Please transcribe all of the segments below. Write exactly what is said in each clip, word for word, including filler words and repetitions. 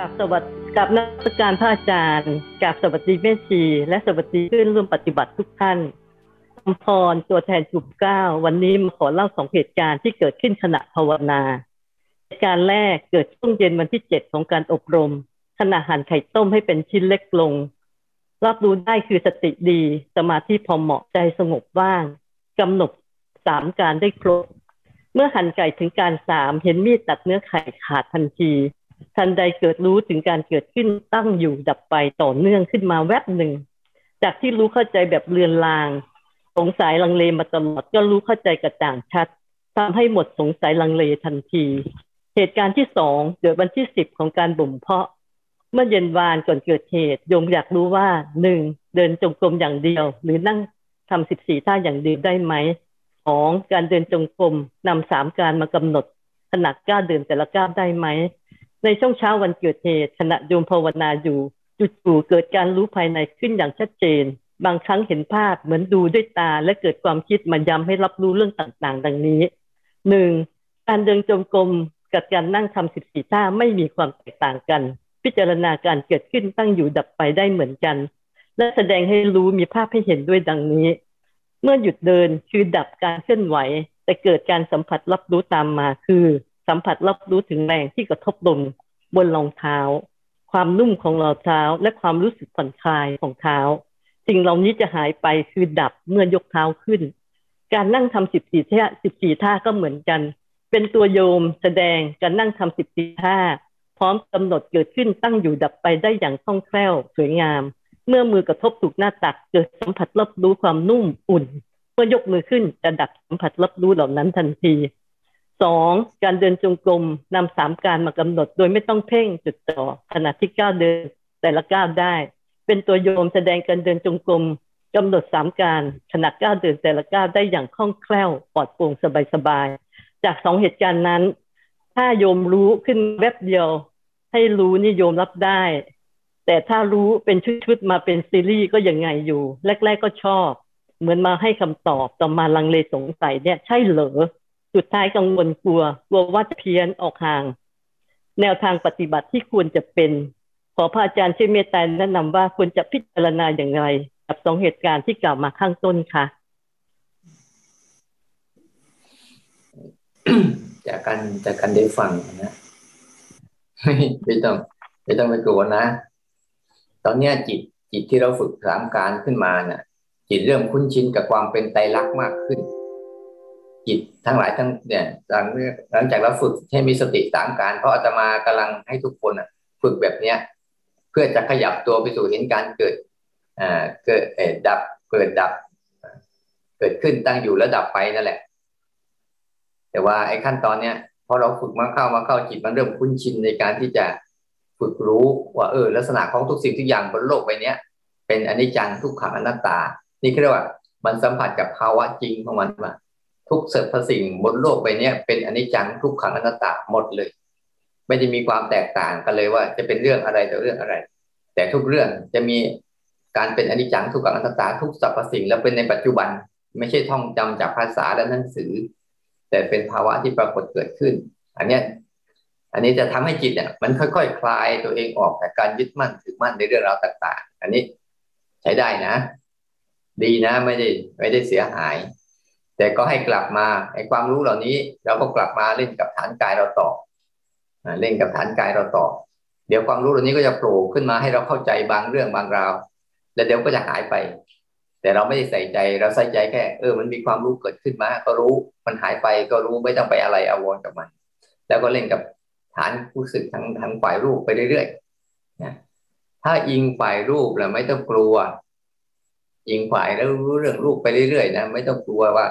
กับสวัสดีกับนักประการพระอาจารย์กับสวัสดีแม่ชีและสวัสดีเพื่อนร่วมปฏิบัติทุกท่านคำพรตัวแทนกลุ่มเก้าวันนี้มาขอเล่าสองเหตุการณ์ที่เกิดขึ้นขณะภาวนาเหตุการณ์แรกเกิดช่วงเย็นวันที่เจ็ดของการอบรมขณะหั่นไข่ต้มให้เป็นชิ้นเล็กลงรับรู้ได้คือสติดีสมาธิพอเหมาะใจสงบว่างกำหนดสามการได้ครบเมื่อหั่นไก่ถึงการสามเห็นมีดตัดเนื้อไข่ขาดทันทีทันใดเกิดรู้ถึงการเกิดขึ้นตั้งอยู่ดับไปต่อเนื่องขึ้นมาแวบหนึ่งจากที่รู้เข้าใจแบบเลือนลางสงสัยลังเลมาตลอดก็รู้เข้าใจกระจ่างชัดทำให้หมดสงสัยลังเลทันทีเหตุการณ์ที่สองเกิดวันที่สิบของการบ่มเพาะเมื่อเย็นวานก่อนเกิดเหตุโยมอยากรู้ว่าหนึ่งเดินจงกรมอย่างเดียวหรือนั่งทำสิบสี่ท่าอย่างเดียวได้ไหมสองการเดินจงกรมนำสามการมากำหนดขนาดก้าวเดินแต่ละก้าวได้ไหมในช่วงเช้าวันเกิดเหตุขณะโยมภาวนาอยู่จู่ๆเกิดการรู้ภายในขึ้นอย่างชัดเจนบางครั้งเห็นภาพเหมือนดูด้วยตาและเกิดความคิดมาย้ำให้รับรู้เรื่องต่างๆดังนี้หนึ่งการเดินจงกรมกับการนั่งทำสิบสี่ท่าไม่มีความแตกต่างกันพิจารณาการเกิดขึ้นตั้งอยู่ดับไปได้เหมือนกันและแสดงให้รู้มีภาพให้เห็นด้วยดังนี้เมื่อหยุดเดินคือดับการเคลื่อนไหวแต่เกิดการสัมผัสรับรู้ตามมาคือสัมผัสรับรู้ถึงแรงที่กระทบลงบนรองเท้าความนุ่มของรองเท้าและความรู้สึกผ่อนคลายของเท้าสิ่งเหล่านี้จะหายไปคือดับเมื่อยกเท้าขึ้นการนั่งทำสิบสี่ท่าสิบสี่ท่าก็เหมือนกันเป็นตัวโยมแสดงการนั่งทำสิบสี่ท่าพร้อมกำหนดเกิดขึ้นตั้งอยู่ดับไปได้อย่างคล่องแคล่วสวยงามเมื่อมือกระทบถูกหน้าตักเกิดสัมผัสรับรู้ความนุ่มอุ่นเมื่อยกมือขึ้นจะดับสัมผัสรับรู้เหล่านั้นทันทีสองการเดินจงกรมนำสามการมากำหนดโดยไม่ต้องเพ่งจุดจ่อขณะที่ก้าวเดินแต่ละก้าวได้เป็นตัวโยมแสดงการเดินจงกรมกำหนดสามการขณะก้าวเดินแต่ละก้าวได้อย่างคล่องแคล่วปลอดโปร่งสบายๆจากสองเหตุการณ์นั้นถ้าโยมรู้ขึ้นแวบเดียวให้รู้นี่โยมรับได้แต่ถ้ารู้เป็นชุดๆมาเป็นซีรีส์ก็ยังไงอยู่แรกๆก็ชอบเหมือนมาให้คำตอบต่อมาลังเลสงสัยเนี่ยใช่เหรอสุดท้ายกังวลกลัวกลัวว่าจะเพี้ยนออกห่างแนวทางปฏิบัติที่ควรจะเป็นขอพระอาจารย์ช่วยเมตตาแนะนำว่าควรจะพิจารณาอย่างไรกับสองเหตุการณ์ที่กล่าวมาข้างต้นค่ะ จากการจากการได้ฟังนะไม่ต้องไม่ต้องไปกลัวนะตอนนี้จิตจิตที่เราฝึกสามการขึ้นมาน่ะจิตเริ่มคุ้นชินกับความเป็นไตรลักษณ์มากขึ้นจิตทั้งหลายทั้งเนี่ยหลังจากเราฝึกให้มีสติสามการเพราะอาตมากำลังให้ทุกคนอ่ะฝึกแบบเนี้ยเพื่อจะขยับตัวไปสู่เห็นการเกิดอ่าเกิดดับเกิดดับเกิดขึ้นตั้งอยู่แล้วดับไปนั่นแหละแต่ว่าไอ้ขั้นตอนเนี้ยพอเราฝึกมาเข้ามาเข้าจิตมันเริ่มคุ้นชินในการที่จะฝึกรู้ว่าเออลักษณะของทุกสิ่งทุกอย่างบนโลกใบนี้เป็นอนิจจังทุกขังอนัตตานี่เรียกว่ามันสัมผัสกับภาวะจริงของมันมาทุกสรรพสิ่งบนโลกใบนี้เป็นอนิจจังทุกขังอนัตตาหมดเลยไม่ได้มีความแตกต่างกันเลยว่าจะเป็นเรื่องอะไรแต่เรื่องอะไรแต่ทุกเรื่องจะมีการเป็นอนิจจังทุกขังอนัตตาทุกสรรพสิ่งและเป็นในปัจจุบันไม่ใช่ท่องจำจากภาษาและหนังสือแต่เป็นภาวะที่ปรากฏเกิดขึ้นอันนี้อันนี้จะทำให้จิตเนี่ยมันค่อยๆ ค, คลายตัวเองออกจากการยึดมั่นถือมั่นในเรื่องราวต่างๆอันนี้ใช้ได้นะดีนะไม่ได้ไม่ได้เสียหายแต่ก็ให้กลับมาไอ้ความรู้เหล่านี้เราก็กลับมาเล่นกับฐานกายเราต่อเล่นกับฐานกายเราต่อเดี๋ยวความรู้เหล่านี้ก็จะโผล่ขึ้นมาให้เราเข้าใจบางเรื่องบางราวแล้วเดี๋ยวก็จะหายไปแต่เราไม่ได้ใส่ใจเราใส่ใจแค่เออมันมีความรู้เกิดขึ้นมาก็รู้มันหายไปก็รู้ไม่ต้องไปอะไรอาวรณ์กับมันแล้วก็เล่นกับฐานรู้สึกทั้งทั้งฝ่ายรูปไปเรื่อยๆนะถ้าอิงฝ่ายรูปแล้วไม่ต้องกลัวอิงฝ่ายแล้วรู้เรื่องรูปไปเรื่อยๆนะไม่ต้องกลัวว่า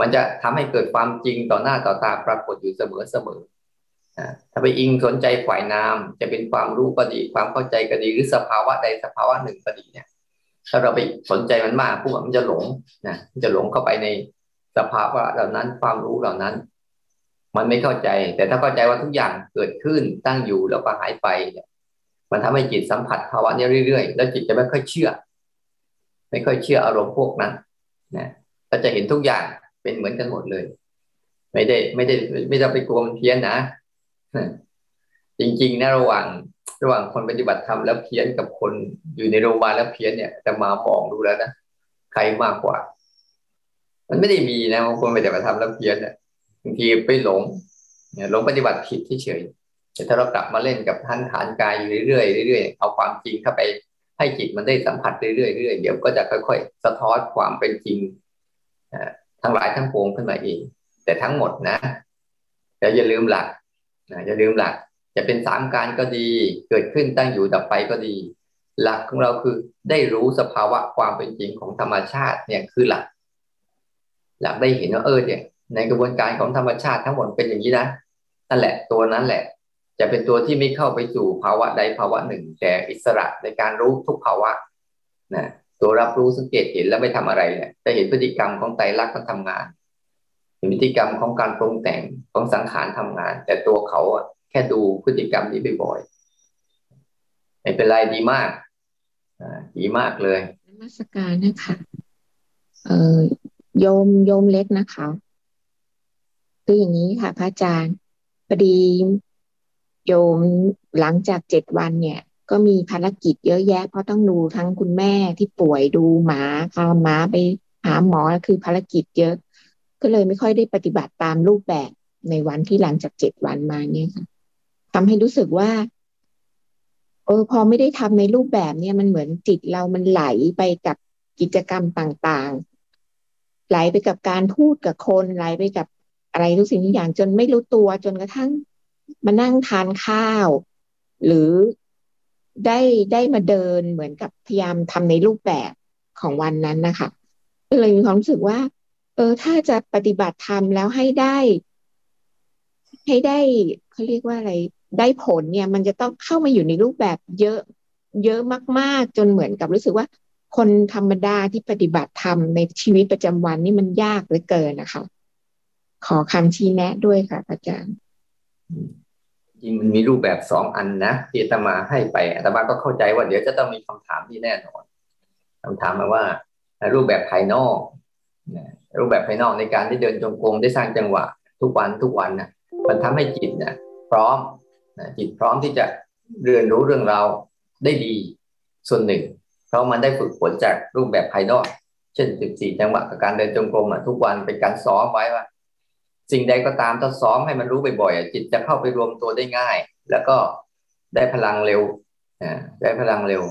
มันจะทำให้เกิดความจริงต่อหน้าต่อตาปรากฏอยู่เสมอๆนะถ้าไปอิงสนใจฝ่ายนามจะเป็นความรู้ก็ดีความเข้าใจก็ดีหรือสภาวะใดสภาวะหนึ่งก็ดีเนี่ยถ้าเราไปสนใจมันมากพวกมันจะหลงนะจะหลงเข้าไปในสภาวะเหล่านั้นความรู้เหล่านั้นมันไม่เข้าใจแต่ถ้าเข้าใจว่าทุกอย่างเกิดขึ้นตั้งอยู่แล้วก็หายไปเนี่ยมันทำให้จิตสัมผัสภาวะนี้เรื่อยๆแล้วจิตจะไม่ค่อยเชื่อไม่ค่อยเชื่ออารมณ์พวกนั้นนะก็จะเห็นทุกอย่างเป็นเหมือนกันหมดเลยไม่ได้ไม่ได้ไม่ได้ไปกลัวมันเพี้ยนนะจริงๆนะระหว่าง ระหว่างคนปฏิบัติธรรมแล้วเพี้ยนกับคนอยู่ในโรงพยาบาลแล้วเพี้ยนเนี่ยแต่มามองดูแล้วนะใครมากกว่ามันไม่ได้มีนะบางคนปฏิบัติธรรมแล้วเพี้ยนเนี่ยบางทีไปหลงเนี่ยหลงปฏิบัติผิดที่เฉยแต่ถ้าเรากลับมาเล่นกับท่านฐานกายอยู่เรื่อยๆเรื่อยๆเอาความจริงเข้าไปให้จิตมันได้สัมผัสเรื่อยๆเรื่อยๆเดี๋ยวก็จะค่อยๆสะท้อนความเป็นจริงทั้งหลายทั้งปวงขึ้นมาเองแต่ทั้งหมดนะอย่าลืมหลักอย่าลืมหลักจะเป็นสามการก็ดีเกิดขึ้นตั้งอยู่ดับไปก็ดีหลักของเราคือได้รู้สภาวะความเป็นจริงของธรรมชาติเนี่ยคือหลักหลักได้เห็นว่าเออเนี่ยในกระบวนการของธรรมชาติทั้งหมดเป็นอย่างนี้นะนั่นแหละตัวนั้นแหละจะเป็นตัวที่ไม่เข้าไปสู่ภาวะใดภาวะหนึ่งแต่อิสระในการรู้ทุกภาวะนะตัวรับรู้สังเกตเห็นแล้วไม่ทำอะไรเนี่ยจะเห็นพฤติกรรมของไตรลักษณ์มันทำงานเห็นพฤติกรรมของการปรุงแต่งของสังขารทำงานแต่ตัวเขาแค่ดูพฤติกรรมนี้บ่อยๆไม่เป็นไรดีมากดีมากเลยนมัสการนะคะเอ่อโยมโยมเล็กนะคะคืออย่างนี้ค่ะพระอาจารย์พอดีโยมหลังจากเจ็ดวันเนี่ยก็มีภารกิจเยอะแยะเพราะต้องดูทั้งคุณแม่ที่ป่วยดูหมาพาหมาไปหาหมอคือภารกิจเยอะก็เลยไม่ค่อยได้ปฏิบัติตามรูปแบบในวันที่หลังจากเจ็ดวันมาเนี่ยค่ะทำให้รู้สึกว่าเออพอไม่ได้ทำในรูปแบบเนี่ยมันเหมือนจิตเรามันไหลไปกับกิจกรรมต่างๆไหลไปกับการพูดกับคนไหลไปกับอะไรทุกสิ่งทุกอย่างจนไม่รู้ตัวจนกระทั่งมานั่งทานข้าวหรือได้ได้มาเดินเหมือนกับพยายามทำในรูปแบบของวันนั้นนะคะก็เลยมีความรู้สึกว่าเออถ้าจะปฏิบัติธรรมแล้วให้ได้ให้ได้เขาเรียกว่าอะไรได้ผลเนี่ยมันจะต้องเข้ามาอยู่ในรูปแบบเยอะเยอะมากๆจนเหมือนกับรู้สึกว่าคนธรรมดาที่ปฏิบัติธรรมในชีวิตประจำวันนี่มันยากเหลือเกินนะคะขอคำชี้แนะด้วยค่ะอาจารย์จริงมันมีรูปแบบสองอันนะที่อาตมาให้ไปอาตมาก็เข้าใจว่าเดี๋ยวจะต้องมีคำถามที่แน่นอนคำถามมาว่ารูปแบบภายนอกรูปแบบภายนอกในการที่เดินจงกรมได้สร้างจังหวะทุกวันทุกวันนะมันทำให้จิตนะพร้อมจิตพร้อมที่จะเรียนรู้เรื่องราวได้ดีส่วนหนึ่งเพราะมันได้ฝึกฝนจากรูปแบบภายนอกเช่นสิบสี่จังหวะกับการเดินจงกรมอ่ะทุกวันเป็นการซ้อมไว้ว่าสิ่งใดก็ตามถ้าซ้อมให้มันรู้บ่อยๆจิตจะเข้าไปรวมตัวได้ง่ายแล้วก็ได้พลังเร็วอ่าได้พลังเร็ว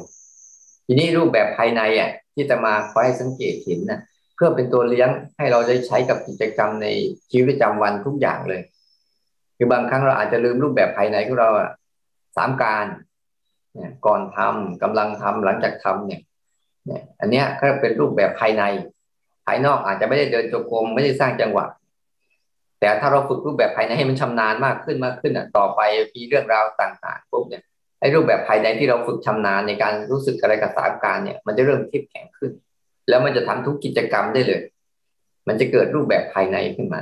ทีนี้รูปแบบภายในอ่ะที่จะมาคอยให้สังเกตเห็นนะเพื่อเป็นตัวเลี้ยงให้เราได้ใช้กับกิจกรรมในชีวิตประจำวันทุกอย่างเลยคือบางครั้งเราอาจจะลืมรูปแบบภายในของเราอ่ะสามการเนี่ยก่อนทำกำลังทำหลังจากทำเนี่ยเนี่ยอันเนี้ยก็เป็นรูปแบบภายในภายนอกอาจจะไม่ได้เดินจงกรมไม่ได้สร้างจังหวะแต่ถ้าเราฝึกรูปแบบภายในให้มันชำนาญมากขึ้นมากขึ้นอ่ะต่อไปมีเรื่องราวต่างๆปุ๊บเนี่ยไอ้รูปแบบภายในที่เราฝึกชำนาญในการรู้สึกอะไรกับสามการเนี่ยมันจะเริ่มเข้มแข็งขึ้นแล้วมันจะทำทุกกิจกรรมได้เลยมันจะเกิดรูปแบบภายในขึ้นมา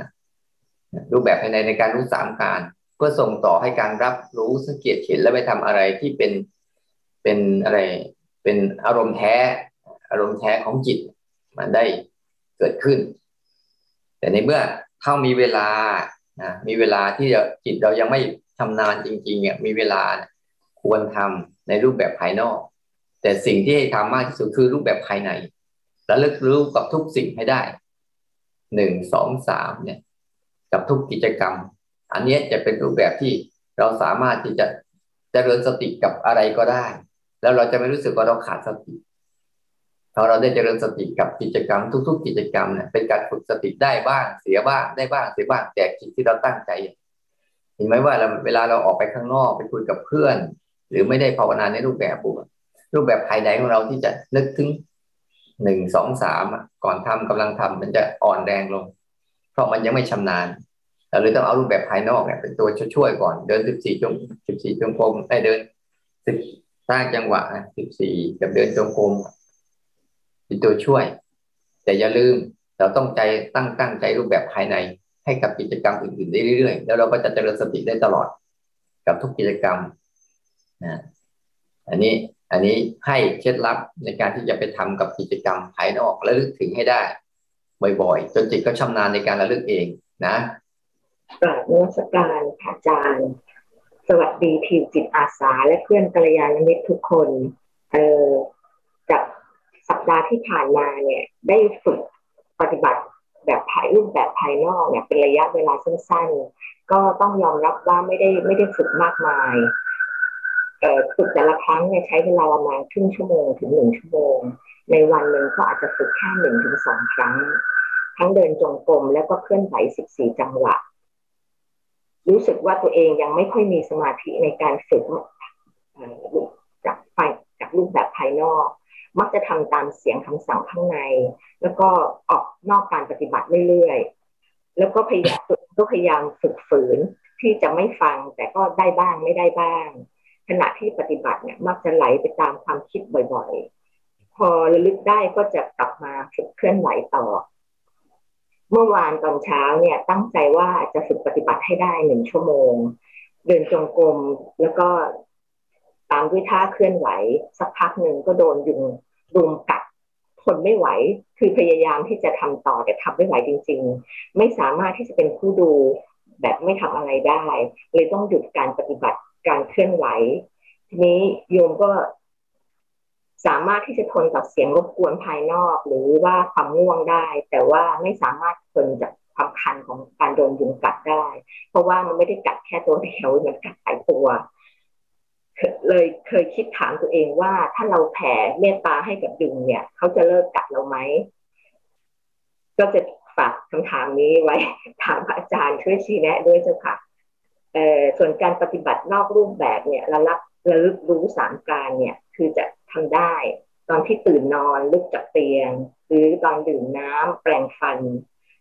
รูปแบบภายในในการรู้สามการเพื่อส่งต่อให้การรับรู้สังเกตเห็นและไปทำอะไรที่เป็นเป็นอะไรเป็นอารมณ์แท้อารมณ์แท้ของจิตมันได้เกิดขึ้นแต่ในเมื่อเข้ามีเวลานะมีเวลาที่จิตเรายังไม่ชำนาญจริงๆเนี่ยมีเวลานะควรทำในรูปแบบภายนอกแต่สิ่งที่ให้ทำมากที่สุดคือรูปแบบภายในและระลึกรู้กับทุกสิ่งให้ได้หนึ่งสองสามเนี่ยกับทุกกิจกรรมอันนี้จะเป็นรูปแบบที่เราสามารถที่จะเจริญสติกับอะไรก็ได้แล้วเราจะไม่รู้สึกว่าเราขาดสติพอเราได้เจริญสติกับกิจกรรมทุกๆกิจกรรมเนี่ยเป็นการฝึกสติได้บ้างเสียบ้างได้บ้างเสียบ้างแต่จิตที่เราตั้งใจเห็นไหมว่าเวลาเราออกไปข้างนอกไปคุยกับเพื่อนหรือไม่ได้ภาวนาในรูปแบบบุคคลรูปแบบภายในของเราที่จะนึกถึงหนึ่งสองสามก่อนทำกำลังทำมันจะอ่อนแรงลงเพราะมันยังไม่ชำนาญเราเลยต้องเอารูปแบบภายนอกเนี่ยเป็นตัวช่วยก่อนเดินสิบสี่จงสิบสี่จงกรมได้เดินสิบสร้างจังหวะสิบสี่กับเดินจงกรมเป็นตัวช่วยแต่อย่าลืมเราต้องใจตั้งตั้งใจรูปแบบภายในให้กับกิจกรรมอื่นๆได้เรื่อยๆแล้วเราก็จะเจริญสติได้ตลอดกับทุกกิจกรรมนะอันนี้อันนี้ให้เคล็ดลับในการที่จะไปทำกับกิจกรรมภายนอกและลึกถึงให้ได้บ่อยๆจนจิตก็ชำนาญในการระลึกเองนะกราบนมัสการอาจารย์ สวัสดีทีมจิตอาสาและเพื่อนกัลยาณมิตรทุกคนเอ่อจากสัปดาห์ที่ผ่านมาเนี่ยได้ฝึกปฏิบัติแบบภายรูปแบบภายนอกเนี่ยเป็นระยะเวลาสั้นๆก็ต้องยอมรับว่าไม่ได้ไม่ได้ฝึกมากมายเอ่อฝึกแต่ละครั้งเนี่ยใช้เวลาประมาณครึ่งชั่วโมงถึงหนึ่งชั่วโมงในวันหนึ่งก็อาจจะฝึกแค่ หนึ่งถึงสอง ครั้งทั้งเดินจงกรมแล้วก็เคลื่อนไหวสิบสี่จังหวะรู้สึกว่าตัวเองยังไม่ค่อยมีสมาธิในการฝึกจากไปจากรูปแบบภายนอกมักจะทำตามเสียงคำสั่งข้างในแล้วก็ออกนอกการปฏิบัติเรื่อยๆแล้วก็พยายามก็พยายามฝึกฝืนที่จะไม่ฟังแต่ก็ได้บ้างไม่ได้บ้างขณะที่ปฏิบัติเนี่ยมักจะไหลไปตามความคิดบ่อยๆพอระลึกได้ก็จะกลับมาฝึกเคลื่อนไหวต่อเมื่อวานตอนเช้าเนี่ยตั้งใจว่าจะฝึกปฏิบัติให้ได้หนึ่งชั่วโมงเดินจงกรมแล้วก็ตามด้วยท่าเคลื่อนไหวสักพักหนึ่งก็โดนยุงรุมกัดทนไม่ไหวคือพยายามที่จะทำต่อแต่ทำไม่ไหวจริงๆไม่สามารถที่จะเป็นผู้ดูแบบไม่ทำอะไรได้เลยต้องหยุดการปฏิบัติการเคลื่อนไหวทีนี้โยมก็สามารถที่จะทนกับเสียงรบกวนภายนอกหรือว่าความง่วงได้แต่ว่าไม่สามารถทนจากความคันของการโดนยุงกัดได้เพราะว่ามันไม่ได้กัดแค่ตัวเดียวมันกัดหลายตัวเลยเคยคิดถามตัวเองว่าถ้าเราแผ่เมตตาให้กับยุงเนี่ยเขาจะเลิกกัดเราไหมก็จะฝากคำถามนี้ไว้ถามอาจารย์ช่วยชี้แนะด้วยเจ้าค่ะเอ่อส่วนการปฏิบัตินอกรูปแบบเนี่ยระลึกระลึกรู้สามกลางเนี่ยคือจะทำได้ตอนที่ตื่นนอนลุกจากเตียงหรือตอนดื่มน้ำแปรงฟัน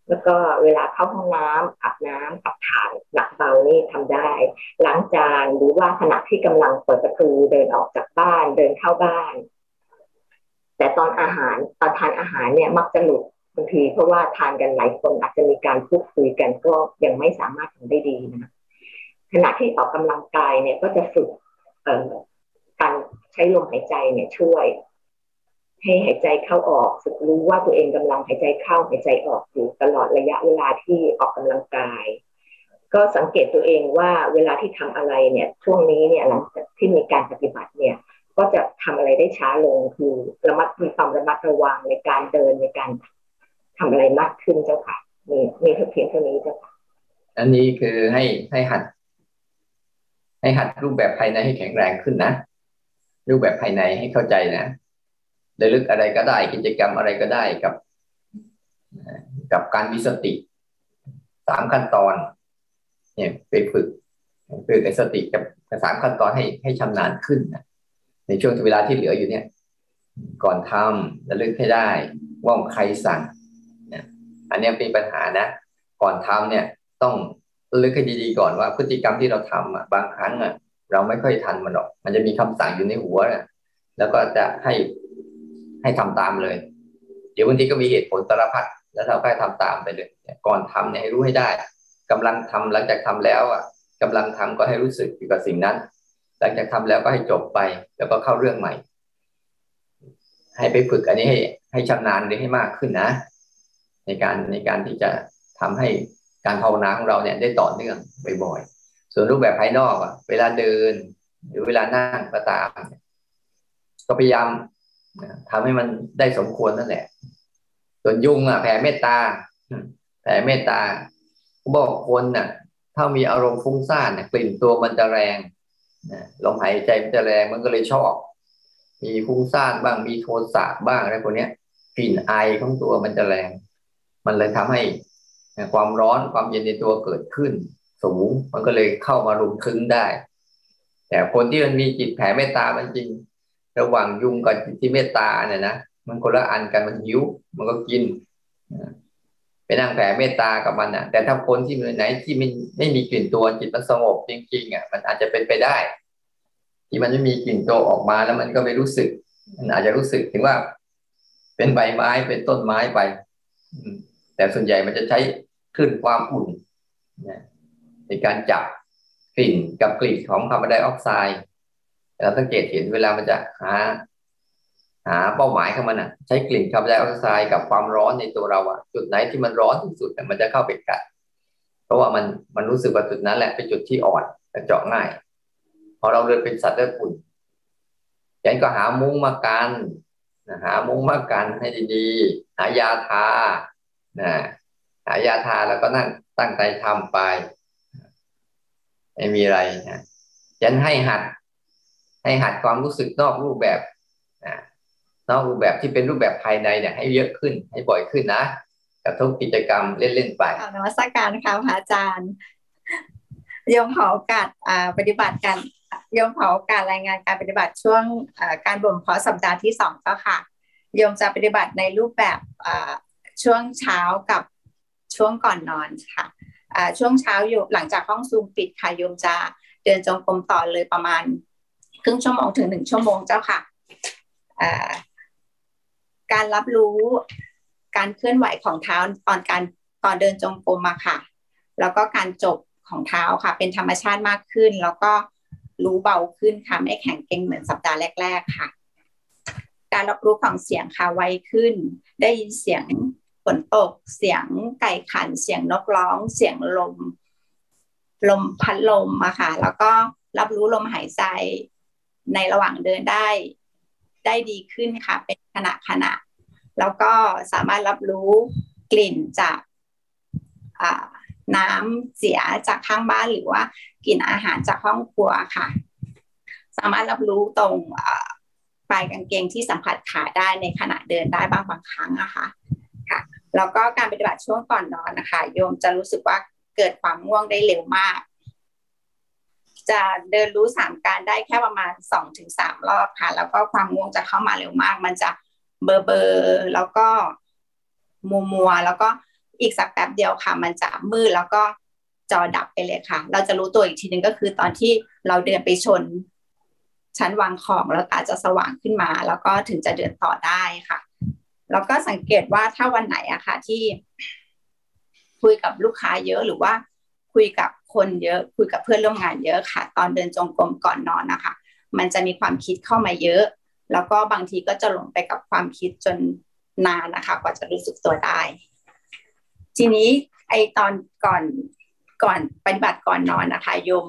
แล้วก็เวลาเข้าห้องน้ำอาบน้ำขับถ่ายหนักเบานี่ทำได้ล้างจานหรือว่าขณะที่กำลังเปิดประตูเดินออกจากบ้านเดินเข้าบ้านแต่ตอนอาหารตอนทานอาหารเนี่ยมักจะหลุดบางทีเพราะว่าทานกันหลายคนอาจจะมีการพูดคุยกันก็ยังไม่สามารถทำได้ดีนะขณะที่ออกกำลังกายเนี่ยก็จะฝึกการใช้ลมหายใจเนี่ยช่วยให้หายใจเข้าออกฝึกรู้ว่าตัวเองกำลังหายใจเข้าหายใจออกอยู่ตลอดระยะเวลาที่ออกกำลังกายก็สังเกตตัวเองว่าเวลาที่ทำอะไรเนี่ยช่วงนี้เนี่ยหลังจากที่มีการปฏิบัติเนี่ยก็จะทำอะไรได้ช้าลงคือระมัดมีความระมัดระวังในการเดินในการทำอะไรมากขึ้นเจ้าค่ะมีมีเพียงเท่านี้เจ้าค่ะอันนี้คือให้ให้หัดให้หัดรูปแบบภายในให้แข็งแรงขึ้นนะรูปแบบภายในให้เข้าใจนะระลึกอะไรก็ได้กิจกรรมอะไรก็ได้กับกับการมีสติสามขั้นตอนเนี่ยไปฝึกฝึกสติกับสามขั้นตอนให้ให้ชำนาญขึ้นนะในช่วงเวลาที่เหลืออยู่เนี่ยก่อนทำระลึกให้ได้ว่าใครสั่งนะอันนี้เป็นปัญหานะก่อนทำเนี่ยต้องระลึกให้ดีๆก่อนว่าพฤติกรรมที่เราทำบางครั้งอ่ะเราไม่ค่อยทันมันหรอกมันจะมีคำสั่งอยู่ในหัวนะแล้วก็จะให้ให้ทำตามเลยเดี๋ยวบางทีก็มีเหตุผลสารพัดแล้วเราก็ทำตามไปเลยก่อนทำเนี่ยให้รู้ให้ได้กำลังทำหลังจากทำแล้วอ่ะกำลังทำก็ให้รู้สึกอยู่กับสิ่งนั้นหลังจากทำแล้วก็ให้จบไปแล้วก็เข้าเรื่องใหม่ให้ไปฝึกอันนี้ให้ให้ชำนาญเลยให้มากขึ้นนะในการในการที่จะทำให้การภาวนาของเราเนี่ยได้ต่อเนื่องบ่อยๆส่วนรูปแบบภายนอกอ่ะเวลาเดินหรือเวลานั่งก็ตามก็พยายามทำให้มันได้สมควรนั่นแหละส่วนยุงอ่ะแผ่เมตตาแผ่เมตตาบอกคนน่ะถ้ามีอารมณ์ฟุ้งซ่านกลิ่นตัวมันจะแรงลมหายใจมันจะแรงมันก็เลยชอบมีฟุ้งซ่านบ้างมีโทสะบ้างอะไรพวกนี้กลิ่นไอของตัวมันจะแรงมันเลยทำให้ความร้อนความเย็นในตัวเกิดขึ้นสูงมันก็เลยเข้ามารุมคึ้งได้แต่คนที่มันมีจิตแผ่เมตตามันจริงระหว่างยุงกับจิตที่เมตตาเนี่ยนะมันคนละอันกันมันหิวมันก็กินไปนั่งแผ่เมตตากับมันอ่ะแต่ถ้าคนที่ไหนที่ไม่ไม่มีกลิ่นตัวจิตมันสงบจริงๆอ่ะมันอาจจะเป็นไปได้ที่มันไม่มีกลิ่นตัวออกมาแล้วมันก็ไม่รู้สึกมันอาจจะรู้สึกถึงว่าเป็นใบไม้เป็นต้นไม้ไปแต่ส่วนใหญ่มันจะใช้คลื่นความอุ่นในการจับกลิ่นกับกลิ่นของคาร์บอนไดออกไซด์เราสังเกตเห็นเวลามันจะหาหาเป้าหมายของมันอ่ะใช้กลิ่นคาร์บอนไดออกไซด์กับความร้อนในตัวเราอ่ะจุดไหนที่มันร้อนที่สุดมันจะเข้าไปกัดเพราะว่ามันมันรู้สึกว่าจุดนั้นแหละเป็นจุดที่อ่อนเจาะง่าย อเราเดินเป็นสัตว์เลือดขุ่นฉันก็หามุ้งมากันหามุ้งมากันให้ดีๆหายาทานะหายาทาแล้วก็นั่งตั้งใจทำไปไม่มีอะไรนะฉันให้หัดให้หัดความรู้สึกนอกรูปแบบนะนอกรูปแบบที่เป็นรูปแบบภายในเนี่ยให้เยอะขึ้นให้บ่อยขึ้นนะกับทุกกิจกรรมเล่นๆไปขอนมัสการค่ะพระอาจารย์โยมขอโอกาสปฏิบัติการโยมขอโอกาสรายงานการปฏิบัติช่วงการบ่มเพาะสัปดาห์ที่สองก็ค่ะโยมจะปฏิบัติในรูปแบบช่วงเช้ากับช่วงก่อนนอนค่ะช่วงเช้าอยู่หลังจากห้องซูมปิดค่ะโยมจะเดินจงกรมต่อเลยประมาณครึ่งชั่วโมงถึงหนึ่งชั่วโมงเจ้าค่ะการรับรู้การเคลื่อนไหวของเท้าตอนการตอนเดินจงกรมมาค่ะแล้วก็การจบของเท้าค่ะเป็นธรรมชาติมากขึ้นแล้วก็รู้เบาขึ้นค่ะไม่แข็งเกร็งเหมือนสัปดาห์แรกๆค่ะการรับรู้ของเสียงค่ะไวขึ้นได้ยินเสียงฝนตกเสียงไก่ขันเสียงนกร้องเสียงลมลมพัดลมอะค่ะแล้วก็รับรู้ลมหายใจในระหว่างเดินได้ได้ดีขึ้นค่ะเป็นขณะขณะแล้วก็สามารถรับรู้กลิ่นจากน้ำเสียจากข้างบ้านหรือว่ากลิ่นอาหารจากห้องครัวค่ะสามารถรับรู้ตรงปลายกางเกงที่สัมผัสขาได้ในขณะเดินได้บางบางครั้งนะคะค่ะแล้วก็การปฏิบัติช่วงก่อนนอนนะคะโยมจะรู้สึกว่าเกิดความง่วงได้เร็วมากจะเดินรู้สามการได้แค่ประมาณ สองถึงสาม รอบค่ะแล้วก็ความง่วงจะเข้ามาเร็วมากมันจะเบอร์เบอร์แล้วก็มัวมัวแล้วก็อีกสักแป๊บเดียวค่ะมันจะมืดแล้วก็จอดับไปเลยค่ะเราจะรู้ตัวอีกทีนึงก็คือตอนที่เราเดินไปชนชั้นวางของแล้วตาจะสว่างขึ้นมาแล้วก็ถึงจะเดินต่อได้ค่ะแล้วก็สังเกตว่าถ้าวันไหนอะค่ะที่คุยกับลูกค้าเยอะหรือว่าคุยกับคนเยอะคุยกับเพื่อนร่วมงานเยอะค่ะตอนเดินจงกรมก่อนนอนนะคะมันจะมีความคิดเข้ามาเยอะแล้วก็บางทีก็จะหลงไปกับความคิดจนนานนะคะกว่าจะรู้สึกตัวได้ทีนี้ไอตอนก่อนก่อนปฏิบัติก่อนนอนนะคะโยม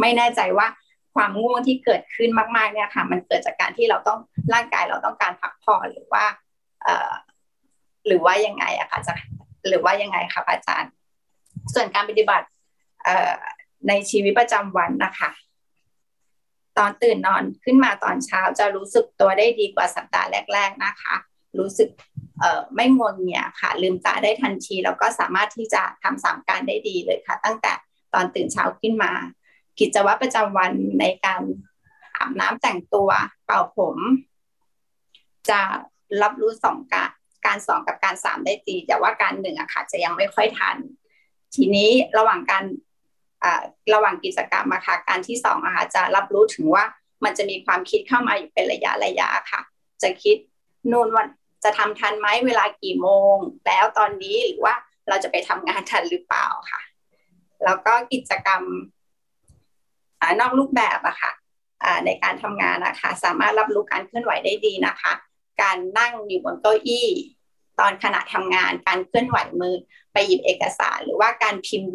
ไม่แน่ใจว่าความง่วงที่เกิดขึ้นมากๆเนี่ยค่ะมันเกิดจากการที่เราต้องร่างกายเราต้องการพักผ่อนหรือว่าเอ่อหรือว่ายังไงอะค่ะหรือว่ายังไงคะอาจารย์ส่วนการปฏิบัติในชีวิตประจำวันนะคะตอนตื่นนอนขึ้นมาตอนเช้าจะรู้สึกตัวได้ดีกว่าสัปดาห์แรกๆนะคะรู้สึกไม่งงเงียค่ะลืมตาได้ทันทีแล้วก็สามารถที่จะทำสามการได้ดีเลยค่ะตั้งแต่ตอนตื่นเช้าขึ้นมากิจวัตรประจำวันในการอาบน้ำแต่งตัวเป่าผมจะรับรู้สองการการสองกับการสามได้ดีแต่ว่าการหนึ่งอะค่ะจะยังไม่ค่อยทันทีนี้ระหว่างการระหว่างกิจกรรมค่ะการที่สองนะคะจะรับรู้ถึงว่ามันจะมีความคิดเข้ามาอยู่เป็นระยะระยะค่ะจะคิดนู่นว่าจะทำทันไหมเวลากี่โมงแล้วตอนนี้หรือว่าเราจะไปทำงานทันหรือเปล่าค่ะแล้วก็กิจกรรมนอกรูปแบบอะค่ะในการทำงานนะคะสามารถรับรู้การเคลื่อนไหวได้ดีนะคะการนั่งอยู่บนเก้าอี้ตอนขณะทำงานการเคลื่อนไหวมือไปหยิบเอกสารหรือว่าการพิมพ์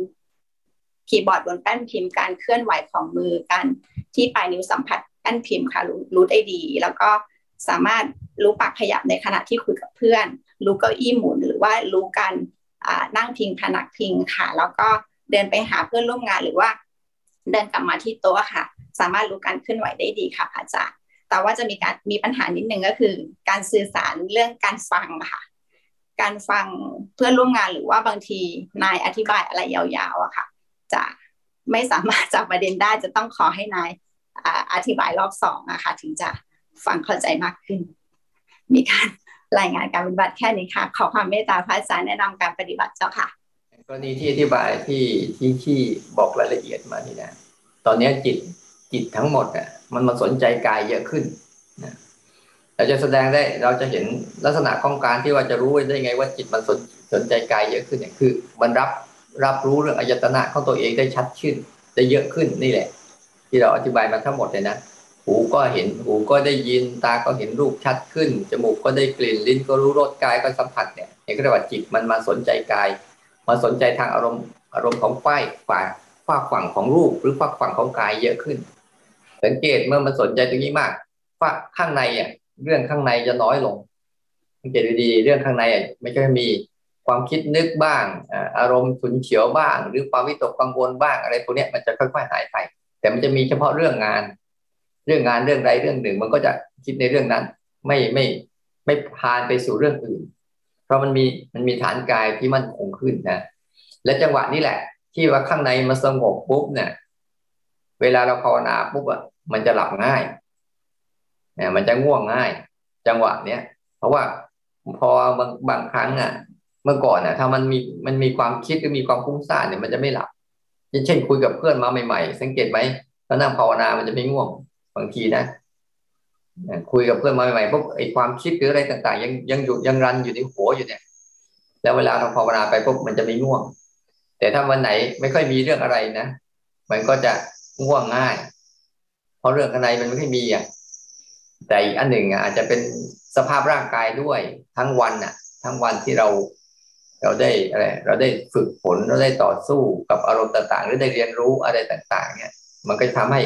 คีย์บอร์ดบนแป้นพิมพ์การเคลื่อนไหวของมือการที่ปลายนิ้วสัมผัสแป้นพิมพ์ค่ะ ร, รู้ได้ดีแล้วก็สามารถรู้ปากขยับในขณะที่คุยกับเพื่อนรู้เก้าอี้หมุนหรือว่ารู้การนั่งพิงพนักพิงค่ะแล้วก็เดินไปหาเพื่อนร่วมงานหรือว่าเดินกลับมาที่โต๊ะค่ะสามารถรู้การเคลื่อนไหวได้ดีค่ะอาจารย์แต่ว่าจะมีการมีปัญหานิดนึงก็คือการสื่อสารเรื่องการฟังค่ะการฟังเพื่อนร่วมงานหรือว่าบางทีนายอธิบายอะไรยาวๆอะค่ะจะไม่สามารถจับประเด็นได้จะต้องขอให้นายอธิบายรอบสองนะคะถึงจะฟังเข้าใจมากขึ้นมีการรายงานการปฏิบัติแค่นี้ค่ะขอความเมตตาพระอาจารย์แนะนำการปฏิบัติเจ้าค่ะกรณีที่อธิบายที่ที่ที่บอกรายละเอียดมานี่นะตอนนี้จิตจิตทั้งหมดอ่ะมันมาสนใจกายเยอะขึ้นนะเราจะแสดงได้เราจะเห็นลักษณะของการที่ว่าจะรู้ได้ไงว่าจิตมันสนสนใจกายเยอะขึ้นเนี่ยคือมันรับรับรู้เรื่องอายตนะของตัวเองได้ชัดขึ้นได้เยอะขึ้นนี่แหละที่เราอธิบายมาทั้งหมดเลยนะหูก็เห็นหูก็ได้ยินตาก็เห็นรูปชัดขึ้นจมูกก็ได้กลิ่นลิ้นก็รู้รสกายก็สัมผัสเนี่ยเห็นกระบวนจิตมันมาสนใจกายมาสนใจทางอารมณ์อารมณ์ของฝ่ายฝ่ายฝั่งของรูปหรือฝั่งของกายเยอะขึ้น สังเกตเมื่อมันสนใจตรงนี้มากว่าข้างในอ่ะเรื่องข้างในจะน้อยลงสังเกตดีๆเรื่องข้างในอ่ะไม่ใช่มีความคิดนึกบ้างอารมณ์ฉุนเฉียวบ้างหรือความวิตกกังวลบ้างอะไรพวกนี้มันจะค่อยๆหายไปแต่มันจะมีเฉพาะเรื่องงานเรื่องงานเรื่องใดเรื่องหนึ่งมันก็จะคิดในเรื่องนั้นไม่ไม่ไม่พาไปสู่เรื่องอื่นเพราะมันมีมันมีฐานกายที่มั่นคงขึ้นนะและจังหวะนี้แหละที่ว่าข้างในมันสงบปุ๊บเนี่ยเวลาเราภาวนาปุ๊บอ่ะมันจะหลับง่ายเนี่ยมันจะง่วงง่ายจังหวะเนี้ยเพราะว่าพอบางบางครั้งอ่ะเมื่อก่อนอ่ะถ้ามันมีมันมีความคิดหรือมีความฟุ้งซ่านเนี่ยมันจะไม่หลับเช่นคุยกับเพื่อนมาใหม่ๆสังเกตไหมถ้านั่งภาวนามันจะไม่ง่วงบางทีนะคุยกับเพื่อนมาใหม่ๆปุ๊บไอ้ความคิดหรืออะไรต่างๆยังยังอยู่ยังรันอยู่ในหัวอยู่เนี่ยแล้วเวลาเราภาวนาไปปุ๊บมันจะไม่ง่วงแต่ถ้าวันไหนไม่ค่อยมีเรื่องอะไรนะมันก็จะง่วงง่ายเพราะเรื่องข้างในมันไม่ค่อยมีอ่ะแต่อีกอันหนึ่งอาจจะเป็นสภาพร่างกายด้วยทั้งวันอ่ะทั้งวันที่เราเราได้อะไรเราได้ฝึกฝนเราได้ต่อสู้กับอารมณ์ต่างๆหรือได้เรียนรู้อะไรต่างๆเนี่ยมันก็ทำให้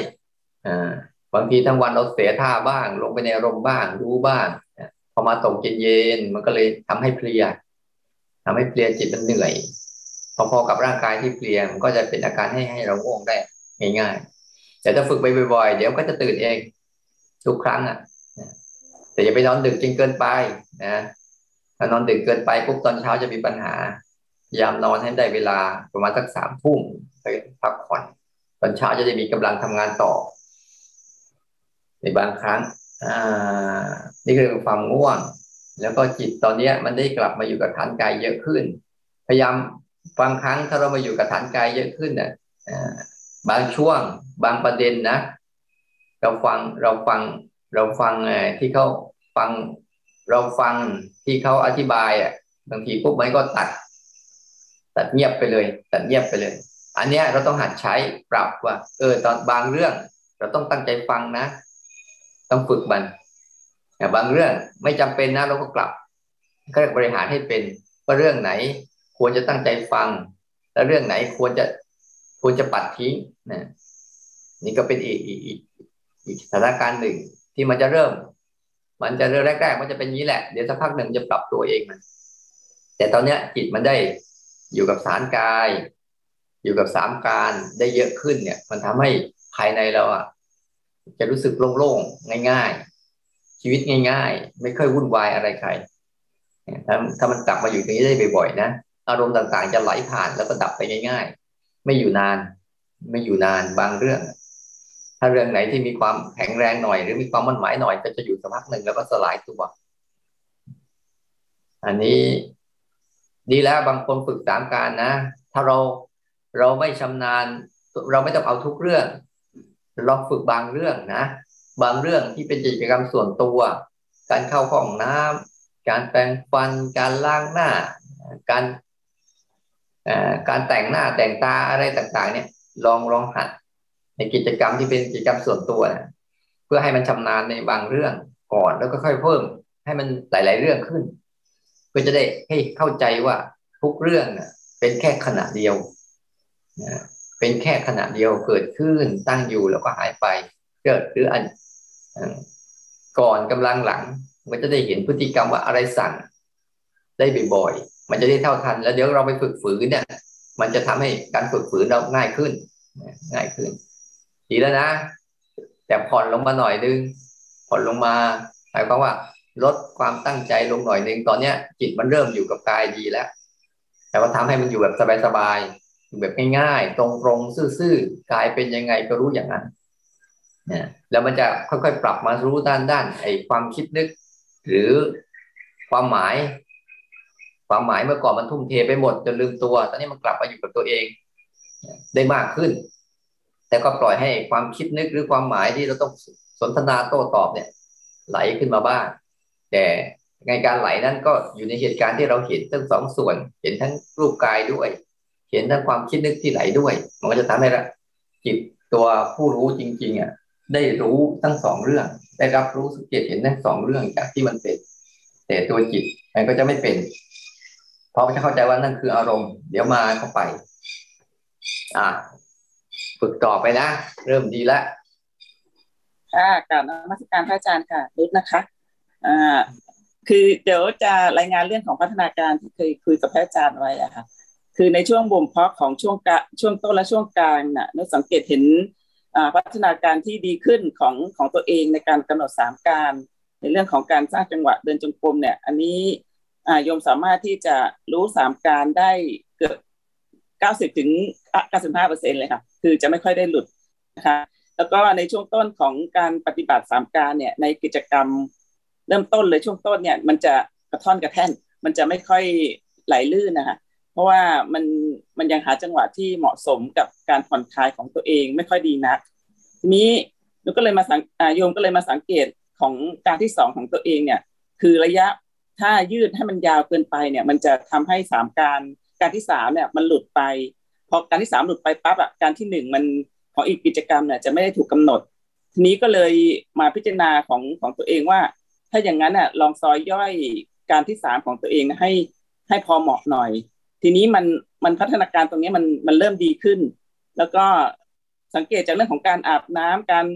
อ่าบางทีทั้งวันเราเสียท่าบ้างลงไปในอารมณ์บ้างรู้บ้างพอมาตกเย็นๆมันก็เลยทำให้เพลียทำให้เพลียจิตมันเหนื่อยพอๆกับร่างกายที่เพลียมันก็จะเป็นอาการให้ให้เราง่วงได้ง่ายๆแต่ถ้าฝึกไปบ่อยๆเดี๋ยวก็จะตื่นเองทุกครั้งอ่ะแต่อย่าไปนอนดึกจนเกินไปนะถ้านอนดึกเกินไปปุ๊บตอนเช้าจะมีปัญหาพยายามนอนให้ได้เวลาประมาณสักสามทุ่มไปพักผ่อนตอนเช้าจะได้มีกำลังทำงานต่อในบางครั้งนี่คือความง่วงแล้วก็จิตตอนนี้มันได้กลับมาอยู่กับฐานกายเยอะขึ้นพยายามบางครั้งถ้าเรามาอยู่กับฐานกายเยอะขึ้นเนี่ยบางช่วงบางประเด็นนะเราฟังเราฟังเราฟังที่เขาฟังเราฟังที่เขาอธิบายอ่ะบางทีปุ๊บมันก็ตัดตัดเงียบไปเลยตัดเงียบไปเลยอันเนี้ยเราต้องหัดใช้ปรับว่าเออตอนบางเรื่องเราต้องตั้งใจฟังนะต้องฝึกมันบางเรื่องไม่จำเป็นนะเราก็กลับก็บริหารให้เป็นว่าเรื่องไหนควรจะตั้งใจฟังและเรื่องไหนควรจะควรจะปัดทิ้งนะนี่ก็เป็นอีกอีกอีกอีกสถานการณ์หนึ่งที่มันจะเริ่มมันจะเริ่มแรกๆมันจะเป็นนี้แหละเดี๋ยวสักพักหนึ่งจะปรับตัวเองมันแต่ตอนเนี้ยจิตมันได้อยู่กับฐานกายอยู่กับสามการได้เยอะขึ้นเนี่ยมันทำให้ภายในเราอ่ะจะรู้สึกโล่งๆง่ายๆชีวิตง่ายๆไม่ค่อยวุ่นวายอะไรใครถ้าถ้ามันกลับมาอยู่ตรงนี้ได้บ่อยๆนะอารมณ์ต่างๆจะไหลผ่านแล้วก็ดับไปง่ายๆไม่อยู่นานไม่อยู่นานบางเรื่องถ้าเรื่องไหนที่มีความแข็งแรงหน่อยหรือมีความมั่นหมายหน่อยก็จะอยู่สักพักหนึ่งแล้วก็สลายตัวอันนี้ดีแล้วบางคนฝึกสามการนะถ้าเราเราไม่ชำนาญเราไม่ต้องเอาทุกเรื่องลองฝึกบางเรื่องนะบางเรื่องที่เป็นกิจกรรมส่วนตัวการเข้าห้องน้ำการแปรงฟันการล้างหน้าการการแต่งหน้าแต่งตาอะไรต่างๆเนี่ยลองลองหัดในกิจกรรมที่เป็นกิจกรรมส่วนตัวนะเพื่อให้มันชำนาญในบางเรื่องก่อนแล้วก็ค่อยเพิ่มให้มันหลายๆเรื่องขึ้นเพื่อจะได้ให้เข้าใจว่าทุกเรื่องนะเป็นแค่ขณะเดียวนะเป็นแค่ขณะเดียวเกิดขึ้นตั้งอยู่แล้วก็หายไปเกิดหรืออันก่อนกำลังหลังมันจะได้เห็นพฤติกรรมว่าอะไรสั่งได้บ่อยๆมันจะได้เท่าทันแล้วเดี๋ยวเราไปฝึกฝืนเนี่ยมันจะทำให้การฝึกฝืนเราง่ายขึ้นง่ายขึ้นดีแล้วนะแต่ผ่อนลงมาหน่อยนึงผ่อนลงมาหมายความว่าลดความตั้งใจลงหน่อยนึงตอนเนี้ยจิตมันเริ่มอยู่กับกายดีแล้วแต่ว่าทำให้มันอยู่แบบสบายๆแบบง่ายๆตรงๆซื่อๆกายเป็นยังไงก็รู้อย่างนั้นเนี่ยแล้วมันจะค่อยๆปรับมารู้ด้านด้านไอ้ความคิดนึกหรือความหมายความหมายเมื่อก่อนมันทุ่มเทไปหมดจนลืมตัวตอนนี้มันกลับมาอยู่กับตัวเองได้มากขึ้นแต่ก็ปล่อยให้ความคิดนึกหรือความหมายที่เราต้องสนทนาโต้ตอบเนี่ยไหลขึ้นมาบ้างแต่ในการไหลนั้นก็อยู่ในเหตุการณ์ที่เราเห็นทั้งสองส่วนเห็นทั้งรูปกายด้วยเห็นทั้งความคิดนึกที่ไหลด้วยมันก็จะทำให้ละจิตตัวผู้รู้จริงๆอ่ะได้รู้ทั้งสองเรื่องได้รับรู้สังเกตเห็นทั้งสองเรื่องจากที่มันเป็นแต่ตัวจิตมันก็จะไม่เป็นเพราะมันจะเข้าใจว่านั่นคืออารมณ์เดี๋ยวมาเข้าไปอ่าฝึกต่อไปนะเริ่มดีแล้ว ค่ะกราบนมัสการพระอาจารย์ค่ะนุชนะคะอ่าคือเดี๋ยวจะรายงานเรื่องของพัฒนาการที่เคยคุยกับพระอาจารย์ไว้อ่ะค่ะคือในช่วงบ่มเพาะของช่วงช่วงต้นและช่วงกลางน่ะนุชสังเกตเห็นอ่าพัฒนาการที่ดีขึ้นของของตัวเองในการกำหนดสามการในเรื่องของการสร้างจังหวะเดินจงกรมเนี่ยอันนี้อ่าโยมสามารถที่จะรู้สามการได้เกือบเก้าสิบถึงเก้าสิบห้าเปอร์เซ็นต์เลยค่ะคือจะไม่ค่อยได้หลุดนะคะแล้วก็ในช่วงต้นของการปฏิบัติสามการเนี่ยในกิจกรรมเริ่มต้นเลยช่วงต้นเนี่ยมันจะกระท่อนกระแท่นมันจะไม่ค่อยไหลลื่นนะคะเพราะว่ามันมันยังหาจังหวะที่เหมาะสมกับการผ่อนคลายของตัวเองไม่ค่อยดีนักทีนี้หนูก็เลยมาสังโยมก็เลยมาสังเกตของการที่สองของตัวเองเนี่ยคือระยะถ้ายืดให้มันยาวเกินไปเนี่ยมันจะทำให้สามการการที่สามเนี่ยมันหลุดไปพอการที่สามหลุดไปปั๊บอ่ะการที่หนึ่งมันของอีกกิจกรรมเนี่ยจะไม่ได้ถูกกาหนดทีนี้ก็เลยมาพิจารณาของของตัวเองว่าถ้าอย่างนั้นอ่ะลองซอยย่อยการที่สามของตัวเองให้ให้พอเหมาะหน่อยทีนี้มันมันพัฒนาการตรงนี้มันมันเริ่มดีขึ้นแล้วก็สังเกตจากเรื่องของการอาบน้ำการ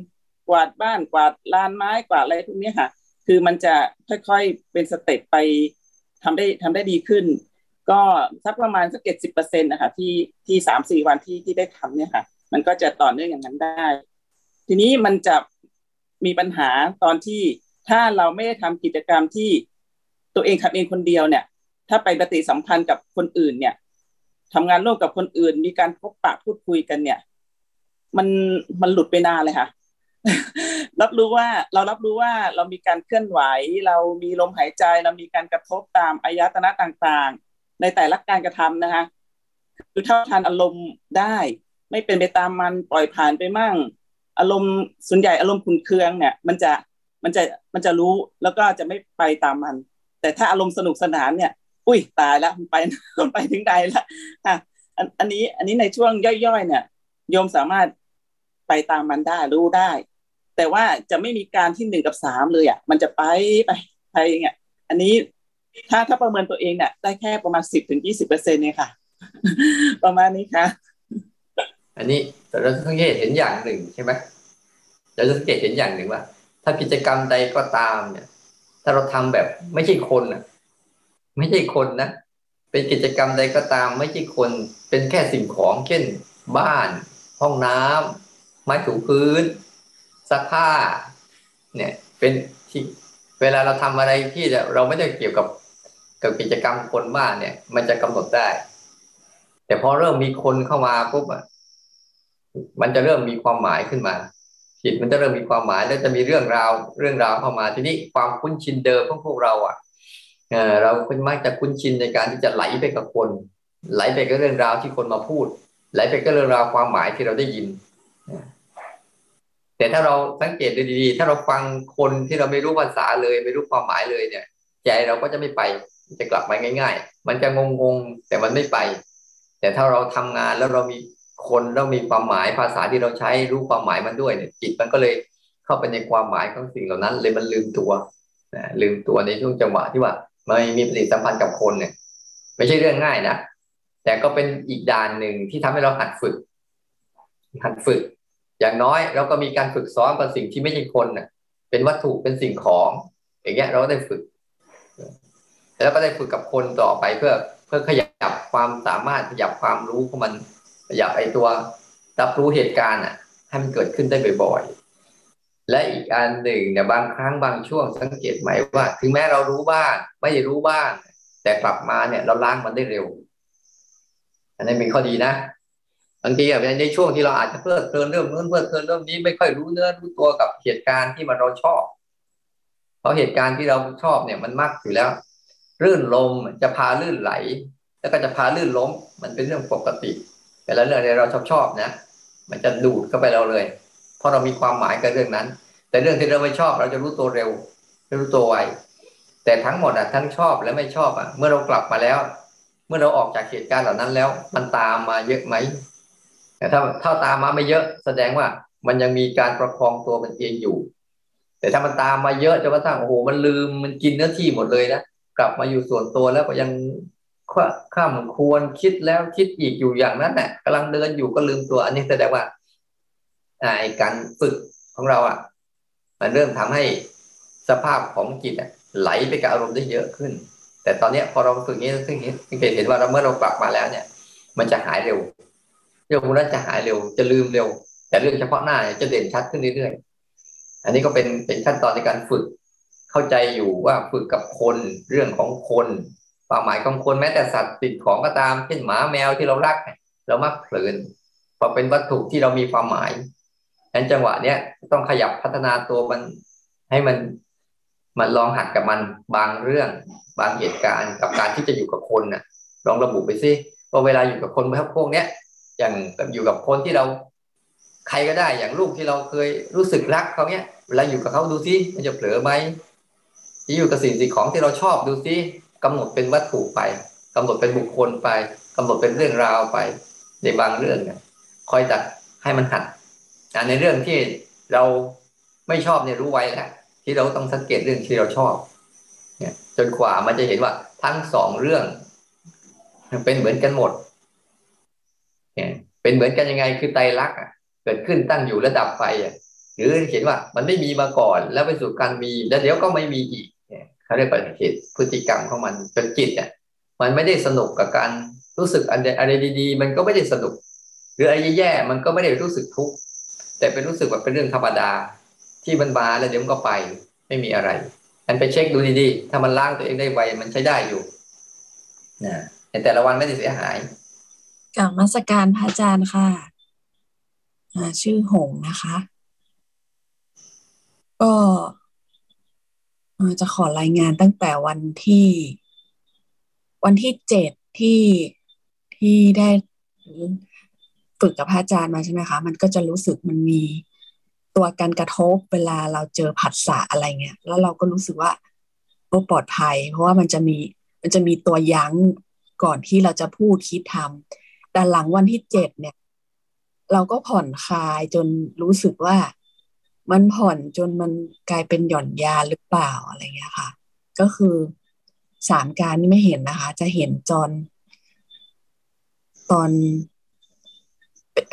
กวาดบ้านกวาดลานไม้กวาดอะไรพวกนี้ค่ะคือมันจะค่อยๆเป็นสเต็ปไปทำได้ทำได้ดีขึ้นก็สักประมาณสักเจ็ดสิบเปอร์เซ็นต์นะคะที่ที่สามสี่วันที่ที่ได้ทำเนี่ยค่ะมันก็จะต่อเนื่องอย่างนั้นได้ทีนี้มันจะมีปัญหาตอนที่ถ้าเราไม่ได้ทำกิจกรรมที่ตัวเองทำเองคนเดียวเนี่ยถ้าไปปฏิสัมพันธ์กับคนอื่นเนี่ยทำงานร่วมกับคนอื่นมีการพบปะพูดคุยกันเนี่ยมันมันหลุดไปนานเลยค่ะ รับรู้ว่าเรารับรู้ว่าเรามีการเคลื่อนไหวเรามีลมหายใจเรามีการกระทบตามอายตนะต่างๆในแต่ละการกระทำนะคะคือเท่าทันอารมณ์ได้ไม่เป็นไปตามมันปล่อยผ่านไปมั่งอารมณ์ส่วนใหญ่อารมณ์ขุ่นเคืองเนี่ยมันจะมันจะมันจะรู้แล้วก็จะไม่ไปตามมันแต่ถ้าอารมณ์สนุกสนานเนี่ยอุ้ยตายแล้วมันไปมันไปถึงใดแล้วอ่ะอันนี้อันนี้ในช่วงย่อยๆเนี่ยโยมสามารถไปตามมันได้รู้ได้แต่ว่าจะไม่มีการที่หนึ่งกับสามเลยอ่ะมันจะไปไปไปอย่างเงี้ยอันนี้ถ้าถ้าประเมินตัวเองเนี่ยได้แค่ประมาณสิบถึงยี่สิบเปอร์เซ็นต์เนี่ยค่ะประมาณนี้ค่ะอันนี้แต่เราสังเกตเห็นอย่างหนึ่งใช่ไหมเราจะสังเกตเห็นอย่างหนึ่งว่าถ้ากิจกรรมใดก็ตามเนี่ยถ้าเราทำแบบไม่ใช่คนนะไม่ใช่คนนะเป็นกิจกรรมใดก็ตามไม่ใช่คนเป็นแค่สิ่งของเช่นบ้านห้องน้ำไม้ถูพื้นซักผ้าเนี่ยเป็นที่เวลาเราทำอะไรที่เราไม่ได้เกี่ยวกับกับกิจกรรมคนบ้านเนี่ยมันจะกำหนดได้แต่พอเริ่มมีคนเข้ามาปุ๊บอะมันจะเริ่มมีความหมายขึ้นมาจิตมันจะเริ่มมีความหมายแล้วจะมีเรื่องราวเรื่องราวเข้ามาทีนี้ความคุ้นชินเดิมของพวกเราอ่ะเราคุ้นมากจะคุ้นชินในการที่จะไหลไปกับคนไหลไปกับเรื่องราวที่คนมาพูดไหลไปกับเรื่องราวความหมายที่เราได้ยินแต่ถ้าเราสังเกตดูดีๆถ้าเราฟังคนที่เราไม่รู้ภาษาเลยไม่รู้ความหมายเลยเนี่ยใจเราก็จะไม่ไปจะกลับมาง่ายๆมันจะงงๆแต่มันไม่ไปแต่ถ้าเราทำงานแล้วเรามีคนเรามีความหมายภาษาที่เราใช้รู้ความหมายมันด้วยเนี่ยจิตมันก็เลยเข้าไปในความหมายของสิ่งเหล่านั้นเลยมันลืมตัวนะลืมตัวในช่วงจังหวะที่ว่าไม่มีปฏิสัมพันธ์กับคนเนี่ยไม่ใช่เรื่องง่ายนะแต่ก็เป็นอีกด่านหนึ่งที่ทำให้เราหัดฝึกหัดฝึกอย่างน้อยเราก็มีการฝึกซ้อมกับสิ่งที่ไม่ใช่คนน่ะเป็นวัตถุเป็นสิ่งของอย่างเงี้ยเราก็ได้ฝึกแล้วก็ได้ฝึกกับคนต่อไปเพื่อเพื่อขยับความสามารถขยับความรู้ของมันอยากไอตัวรับรู้เหตุการณ์อ่ะให้มันเกิดขึ้นได้บ่อยๆและอีกอันหนึ่งเนี่ยบางครั้งบางช่วงสังเกตไหมว่าถึงแม้เรารู้บ้างไม่ได้รู้บ้างแต่กลับมาเนี่ยเราล้างมันได้เร็วอันนี้เป็นข้อดีนะบางทีแบบในช่วงที่เราอาจจะเพลิดเพลินเรื่องนู้นเพลิดเพลินเรื่องนี้ไม่ค่อยรู้เนื้อรู้ตัวกับเหตุการณ์ที่มันเราชอบเพราะเหตุการณ์ที่เราชอบเนี่ยมันมากอยู่แล้วลื่นลมจะพาลื่นไหลแล้วก็จะพาลื่นล้มมันเป็นเรื่องปกติแต่ละเรื่องที่เราชอบชอบนะมันจะดูดเข้าไปเราเลยเพราะเรามีความหมายกับเรื่องนั้นแต่เรื่องที่เราไม่ชอบเราจะรู้ตัวเร็วรู้ตัวไวแต่ทั้งหมดอ่ะทั้งชอบและไม่ชอบอ่ะเมื่อเรากลับมาแล้วเมื่อเราออกจากเหตุการณ์เหล่านั้นแล้วมันตามมาเยอะไหมแต่ถ้าถ้าตามมาไม่เยอะแสดงว่ามันยังมีการประคองตัวมันเองอยู่แต่ถ้ามันตามมาเยอะจนกระทั่งโอ้โหมันลืมมันกินเนื้อที่หมดเลยนะกลับมาอยู่ส่วนตัวแล้วก็ยังข้ามควรคิดแล้วคิดอีกอยู่อย่างนั้นแหละกำลังเดินอยู่ก็ลืมตัวอันนี้แสดงว่าไอ้การฝึกของเราอ่ะ มันเริ่มทำให้สภาพของจิตไหลไปกับอารมณ์ได้เยอะขึ้นแต่ตอนนี้พอเราฝึกนี้ซึ่งเห็นว่าเมื่อเรากลับมาแล้วเนี่ยมันจะหายเร็วเรื่องพวกนั้นจะหายเร็วจะลืมเร็วแต่เรื่องเฉพาะหน้าจะเด่นชัดขึ้นเรื่อยๆอันนี้ก็เป็นเป็นขั้นตอนในการฝึกเข้าใจอยู่ว่าฝึกกับคนเรื่องของคนความหมายของคนแม้แต่สัตว์สิ่งของก็ตามเช่นหมาแมวที่เรารักเรามักเพลินพอเป็นวัตถุที่เรามีความหมายฉะนั้นจังหวะเนี้ยต้องขยับพัฒนาตัวมันให้มันมันลองหัดกับมันบางเรื่องบางเหตุการณ์กับการที่จะอยู่กับคนน่ะลองระบุไปสิว่าเวลาอยู่กับคนพวกเนี้ยอย่างอยู่กับคนที่เราใครก็ได้อย่างลูกที่เราเคยรู้สึกรักเขาเนี้ยเวลาอยู่กับเขาดูสิมันจะเผลอไหมอยู่กับสิ่งสิ่งของที่เราชอบดูสิกำหนดเป็นวัตถุไปกำหนดเป็นบุคคลไปกำหนดเป็นเรื่องราวไปในบางเรื่องเนี่ยคอยจัดให้มันหัดในเรื่องที่เราไม่ชอบเนี่ยรู้ไว้แหละที่เราต้องสังเกตเรื่องที่เราชอบเนี่ยจนกว่ามันจะเห็นว่าทั้งสองเรื่องเป็นเหมือนกันหมดเนี่ยเป็นเหมือนกันยังไงคือไตรลักษณ์เกิดขึ้นตั้งอยู่และดับไปหรือเห็นว่ามันไม่มีมาก่อนแล้วไปสู่การมีแล้วเดี๋ยวก็ไม่มีอีกเนี่ยเขาเรียกว่าเหตุพฤติกรรมของมันจนจิตเนี่ยมันไม่ได้สนุกกับการรู้สึกอะไรดีๆมันก็ไม่ได้สนุกหรืออะไรแย่ๆมันก็ไม่ได้รู้สึกทุกข์แต่เป็นรู้สึกว่าเป็นเรื่องธรรมดาที่มันมาแล้วเดี๋ยวมันก็ไปไม่มีอะไรอันไปเช็คดูดีๆถ้ามันล้างตัวเองได้ไวมันใช้ได้อยู่นะแต่แต่ละวันไม่ได้เสียหายกราบนมัสการพระอาจารย์ค่ะชื่อหงนะคะก็จะขอรายงานตั้งแต่วันที่วันที่เจ็ดที่ที่ได้ฝึกกับพระอาจารย์มาใช่ไหมคะมันก็จะรู้สึกมันมีตัวการกระทบเวลาเราเจอผัสสะอะไรเงี้ยแล้วเราก็รู้สึกว่าโอ้ปลอดภัยเพราะว่ามันจะมีมันจะมีตัวยั้งก่อนที่เราจะพูดคิดทำแต่หลังวันที่เจ็ดเนี่ยเราก็ผ่อนคลายจนรู้สึกว่ามันผ่อนจนมันกลายเป็นหย่อนยาหรือเปล่าอะไรเงี้ยค่ะก็คือสามการนี่ไม่เห็นนะคะจะเห็นจนตอน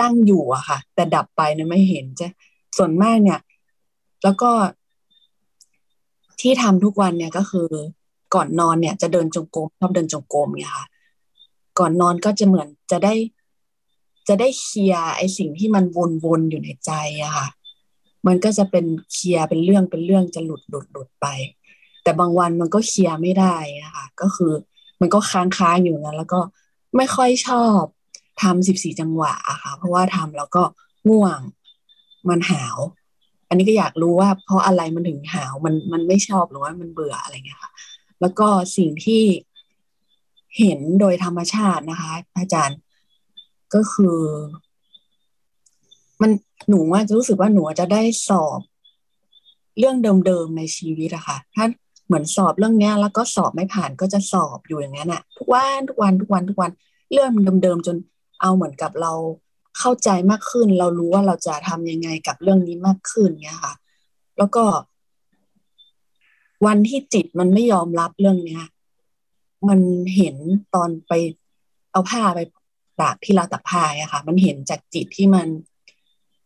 ตั้งอยู่อะค่ะแต่ดับไปเนี่ยไม่เห็นจะส่วนมากเนี่ยแล้วก็ที่ทำทุกวันเนี่ยก็คือก่อนนอนเนี่ยจะเดินจงกรมชอบเดินจงกรมเนี่ยค่ะก่อนนอนก็จะเหมือนจะได้จะได้เคลียร์ไอ้สิ่งที่มันวนๆอยู่ในใจอะค่ะมันก็จะเป็นเคลียร์เป็นเรื่องเป็นเรื่องจะหลุดหลุดหลุดไปแต่บางวันมันก็เคลียร์ไม่ได้นะคะก็คือมันก็ค้างค้างอยู่นะแล้วก็ไม่ค่อยชอบทำสิบสี่จังหวะอะค่ะเพราะว่าทำแล้วก็ง่วงมันหาวอันนี้ก็อยากรู้ว่าเพราะอะไรมันถึงหาวมันมันไม่ชอบหรือว่ามันเบื่ออะไรเงี้ยค่ะแล้วก็สิ่งที่เห็นโดยธรรมชาตินะคะอาจารย์ก็คือมันหนูว่าจะรู้สึกว่าหนูจะได้สอบเรื่องเดิมๆในชีวิตอะค่ะถ้าเหมือนสอบเรื่องเนี้ยแล้วก็สอบไม่ผ่านก็จะสอบอยู่อย่างนั้นอะทุกวันทุกวันทุกวันทุกวันเรื่องเดิมๆจนเอาเหมือนกับเราเข้าใจมากขึ้นเรารู้ว่าเราจะทำยังไงกับเรื่องนี้มากขึ้นเนี้ยค่ะแล้วก็วันที่จิตมันไม่ยอมรับเรื่องเนี้ยมันเห็นตอนไปเอาผ้าไปตากที่ราวตากผ้าอะค่ะมันเห็นจากจิตที่มัน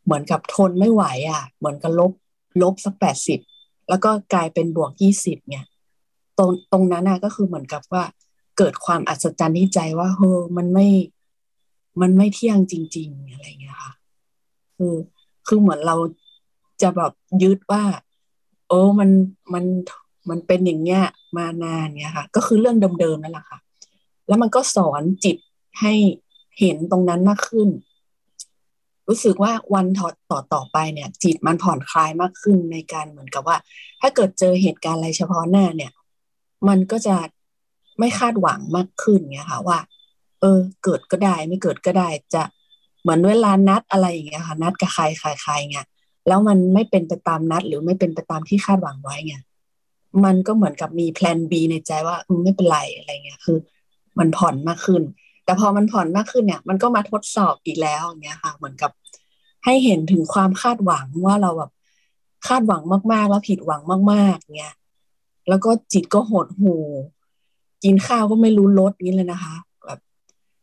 เหมือนกับทนไม่ไหวอ่ะเหมือนกับลบลบสักแปดสิบแล้วก็กลายเป็นบวกยี่สิบเนี่ยตรงตรงนั้นน่ะก็คือเหมือนกับว่าเกิดความอัศจรรย์ที่ใจว่าเฮ้อมันไม่มันไม่เที่ยงจริงๆอะไรเงี้ยค่ะคือคือเหมือนเราจะแบบยึดว่าโอ้มันมันมันเป็นอย่างเงี้ยมานานเงี้ยค่ะก็คือเรื่องเดิมๆนั่นแหละค่ะแล้วมันก็สอนจิตให้เห็นตรงนั้นมากขึ้นรู้สึกว่าวันต่อต่อไปเนี่ยจิตมันผ่อนคลายมากขึ้นในการเหมือนกับว่าถ้าเกิดเจอเหตุการณ์อะไรเฉพาะหน้าเนี่ยมันก็จะไม่คาดหวังมากขึ้นเนี่ยค่ะว่าเออเกิดก็ได้ไม่เกิดก็ได้จะเหมือนเวลานัดอะไรอย่างเงี้ยค่ะนัดกับใครใครใครเงี้ยแล้วมันไม่เป็นไปตามนัดหรือไม่เป็นไปตามที่คาดหวังไว้เงี้ยมันก็เหมือนกับมีแพลน บี ในใจว่าไม่เป็นไรอะไรเงี้ยคือมันผ่อนมากขึ้นแต่พอมันผ่อนมากขึ้นเนี่ยมันก็มาทดสอบอีกแล้วอย่างเงี้ยค่ะเหมือนกับให้เห็นถึงความคาดหวังว่าเราแบบคาดหวังมากๆแล้วผิดหวังมากๆเงี้ยแล้วก็จิตก็หดหู่กินข้าวก็ไม่รู้รสนี้เลยนะคะแบบ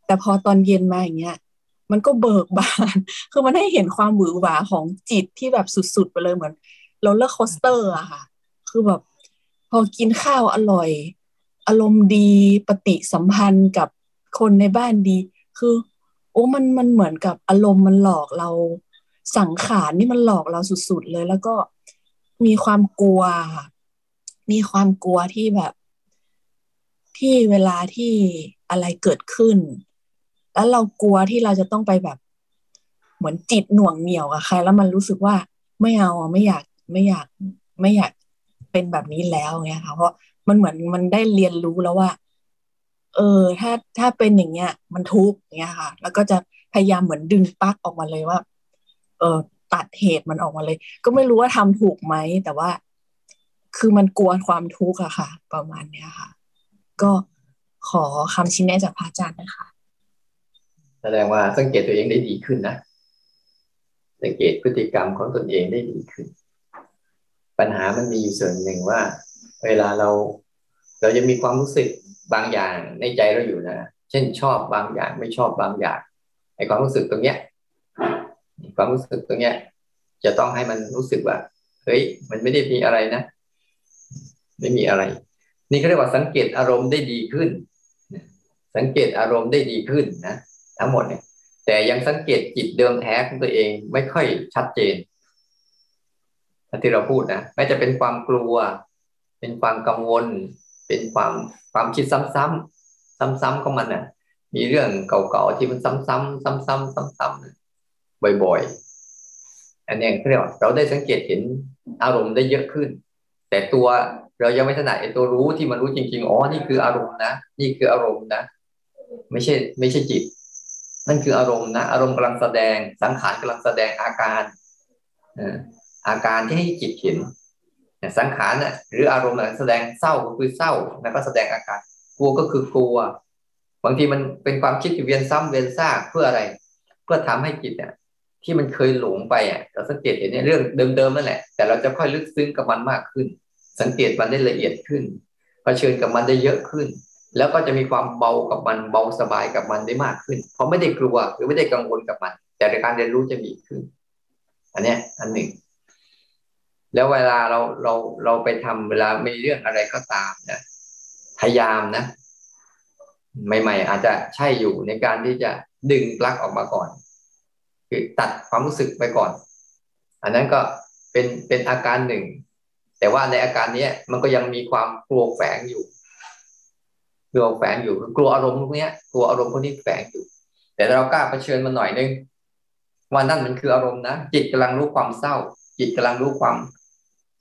แต่พอตอนเย็นมาอย่างเงี้ยมันก็เบิกบานคือมันให้เห็นความหวือหวาของจิตที่แบบสุดๆไปเลยเหมือน โรลเลอร์โคสเตอร์อะค่ะคือแบบพอกินข้าวอร่อยอารมณ์ดีปฏิสัมพันธ์กับคนในบ้านดีคือโอ้มันมันเหมือนกับอารมณ์มันหลอกเราสังขารนี่มันหลอกเราสุดๆเลยแล้วก็มีความกลัวมีความกลัวที่แบบที่เวลาที่อะไรเกิดขึ้นแล้วเรากลัวที่เราจะต้องไปแบบเหมือนจิตหน่วงเหนี่ยวกับใครแล้วมันรู้สึกว่าไม่เอาไม่อยากไม่อยากไม่อยากเป็นแบบนี้แล้วเงี้ยค่ะเพราะมันเหมือนมันได้เรียนรู้แล้วว่าเออถ้าถ้าเป็นอย่างเงี้ยมันทุกข์เงี้ยค่ะแล้วก็จะพยายามเหมือนดึงปลั๊กออกมาเลยว่าเออตัดเหตุมันออกมาเลยก็ไม่รู้ว่าทำถูกไหมแต่ว่าคือมันกลัวความทุกข์อะค่ะประมาณเนี้ยค่ะก็ขอคำชี้แนะจากพระอาจารย์นะคะแสดงว่าสังเกตตัวเองได้ดีขึ้นนะสังเกตพฤติกรรมของตนเองได้ดีขึ้นปัญหามันมีอยู่ส่วนหนึ่งว่าเวลาเราเราจะมีความรู้สึกบางอย่างในใจเราอยู่นะเช่นชอบบางอย่างไม่ชอบบางอย่างไอ้ความรู้สึกตรงเนี้ยความรู้สึกตรงเนี้ยจะต้องให้มันรู้สึกว่าเฮ้ยมันไม่ได้มีอะไรนะไม่มีอะไรนี่เขาเรียกว่าสังเกตอารมณ์ได้ดีขึ้นสังเกตอารมณ์ได้ดีขึ้นนะทั้งหมดเนี่ยแต่ยังสังเกตจิตเดิมแท้ของตัวเองไม่ค่อยชัดเจนที่เราพูดนะไม่จะเป็นความกลัวเป็นความกังวลเป็นความความคิดซ้ำๆซ้ำๆของมันน่ะมีเรื่องเก่าๆที่มันซ้ำๆซ้ำๆซ้ำๆบ่อยๆอันนี้เรียกว่าเราได้สังเกตเห็นอารมณ์ได้เยอะขึ้นแต่ตัวเรายังไม่ถนัดไอ้ตัวรู้ที่มันรู้จริงๆอ๋อนี่คืออารมณ์นะนี่คืออารมณ์นะไม่ใช่ไม่ใช่จิตนั่นคืออารมณ์นะอารมณ์กำลังแสดงสังขารกำลังแสดงอาการอาการที่ให้จิตเห็นสังขารน่ะหรืออารมณ์แสดงเศร้าก็คือเศร้าแล้วก็แสดงอาการกลัวก็คือกลัวบางทีมันเป็นความคิดเวียนซ้ำเวียนซากเพื่ออะไรเพื่อทำให้จิตเนี่ยที่มันเคยหลงไปอ่ะเราสังเกตเห็นเรื่องเดิมๆนั่นแหละแต่เราจะค่อยลึกซึ้งกับมันมากขึ้นสังเกตมันได้ละเอียดขึ้นเผชิญกับมันได้เยอะขึ้นแล้วก็จะมีความเบากับมันเบาสบายกับมันได้มากขึ้นเพราะไม่ได้กลัวหรือไม่ได้กังวลกับมันแต่การเรียนรู้จะมีขึ้นอันนี้อันหนึ่งแล้วเวลาเราเราเราไปทำเวลามีเรื่องอะไรก็ตามนะพยายามนะใหม่ๆอาจจะใช่อยู่ในการที่จะดึงปลั๊กออกมาก่อนคือตัดความรู้สึกไปก่อนอันนั้นก็เป็นเป็นอาการหนึ่งแต่ว่าในอาการนี้มันก็ยังมีความกลัวแฝงอยู่กลัวแฝงอยู่กลัวอารมณ์พวกนี้กลัวอารมณ์พวกนี้แฝงอยู่แต่เรากล้าเผชิญมันหน่อยนึงว่านั่นมันคืออารมณ์นะจิตกำลังรู้ความเศร้าจิตกำลังรู้ความ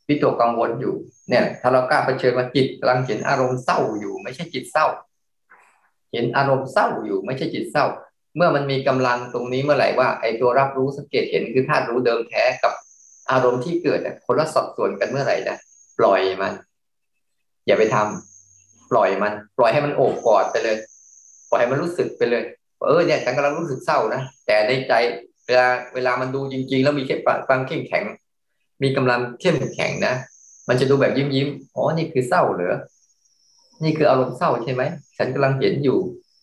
วิตกกังวลอยู่เนี่ยถ้าเรากล้าเผชิญว่าจิตกำลังเห็นอารมณ์เศร้าอยู่ไม่ใช่จิตเศร้าเห็นอารมณ์เศร้าอยู่ไม่ใช่จิตเศร้าเมื่อมันมีกำลังตรงนี้เมื่อไหร่ว่าไอ้ตัวรับรู้สังเกตเห็นคือธาตุรู้เดิมแท้กับอารมณ์ที่เกิดคนละสัดส่วนกันเมื่อไหร่นะปล่อยมันอย่าไปทำปล่อยมันปล่อยให้มันโอบกอดไปเลยปล่อยให้มันรู้สึกไปเลยเออเนี่ยฉันกำลังรู้สึกเศร้านะแต่ในใจเวลาเวลามันดูจริงๆแล้วมีแค่ความเข้มแข็งมีกำลังเข้มแข็งนะมันจะดูแบบยิ้มยิ้มอ๋อนี่คือเศร้าเหรอนี่คืออารมณ์เศร้าใช่ไหมฉันกำลังเห็นอยู่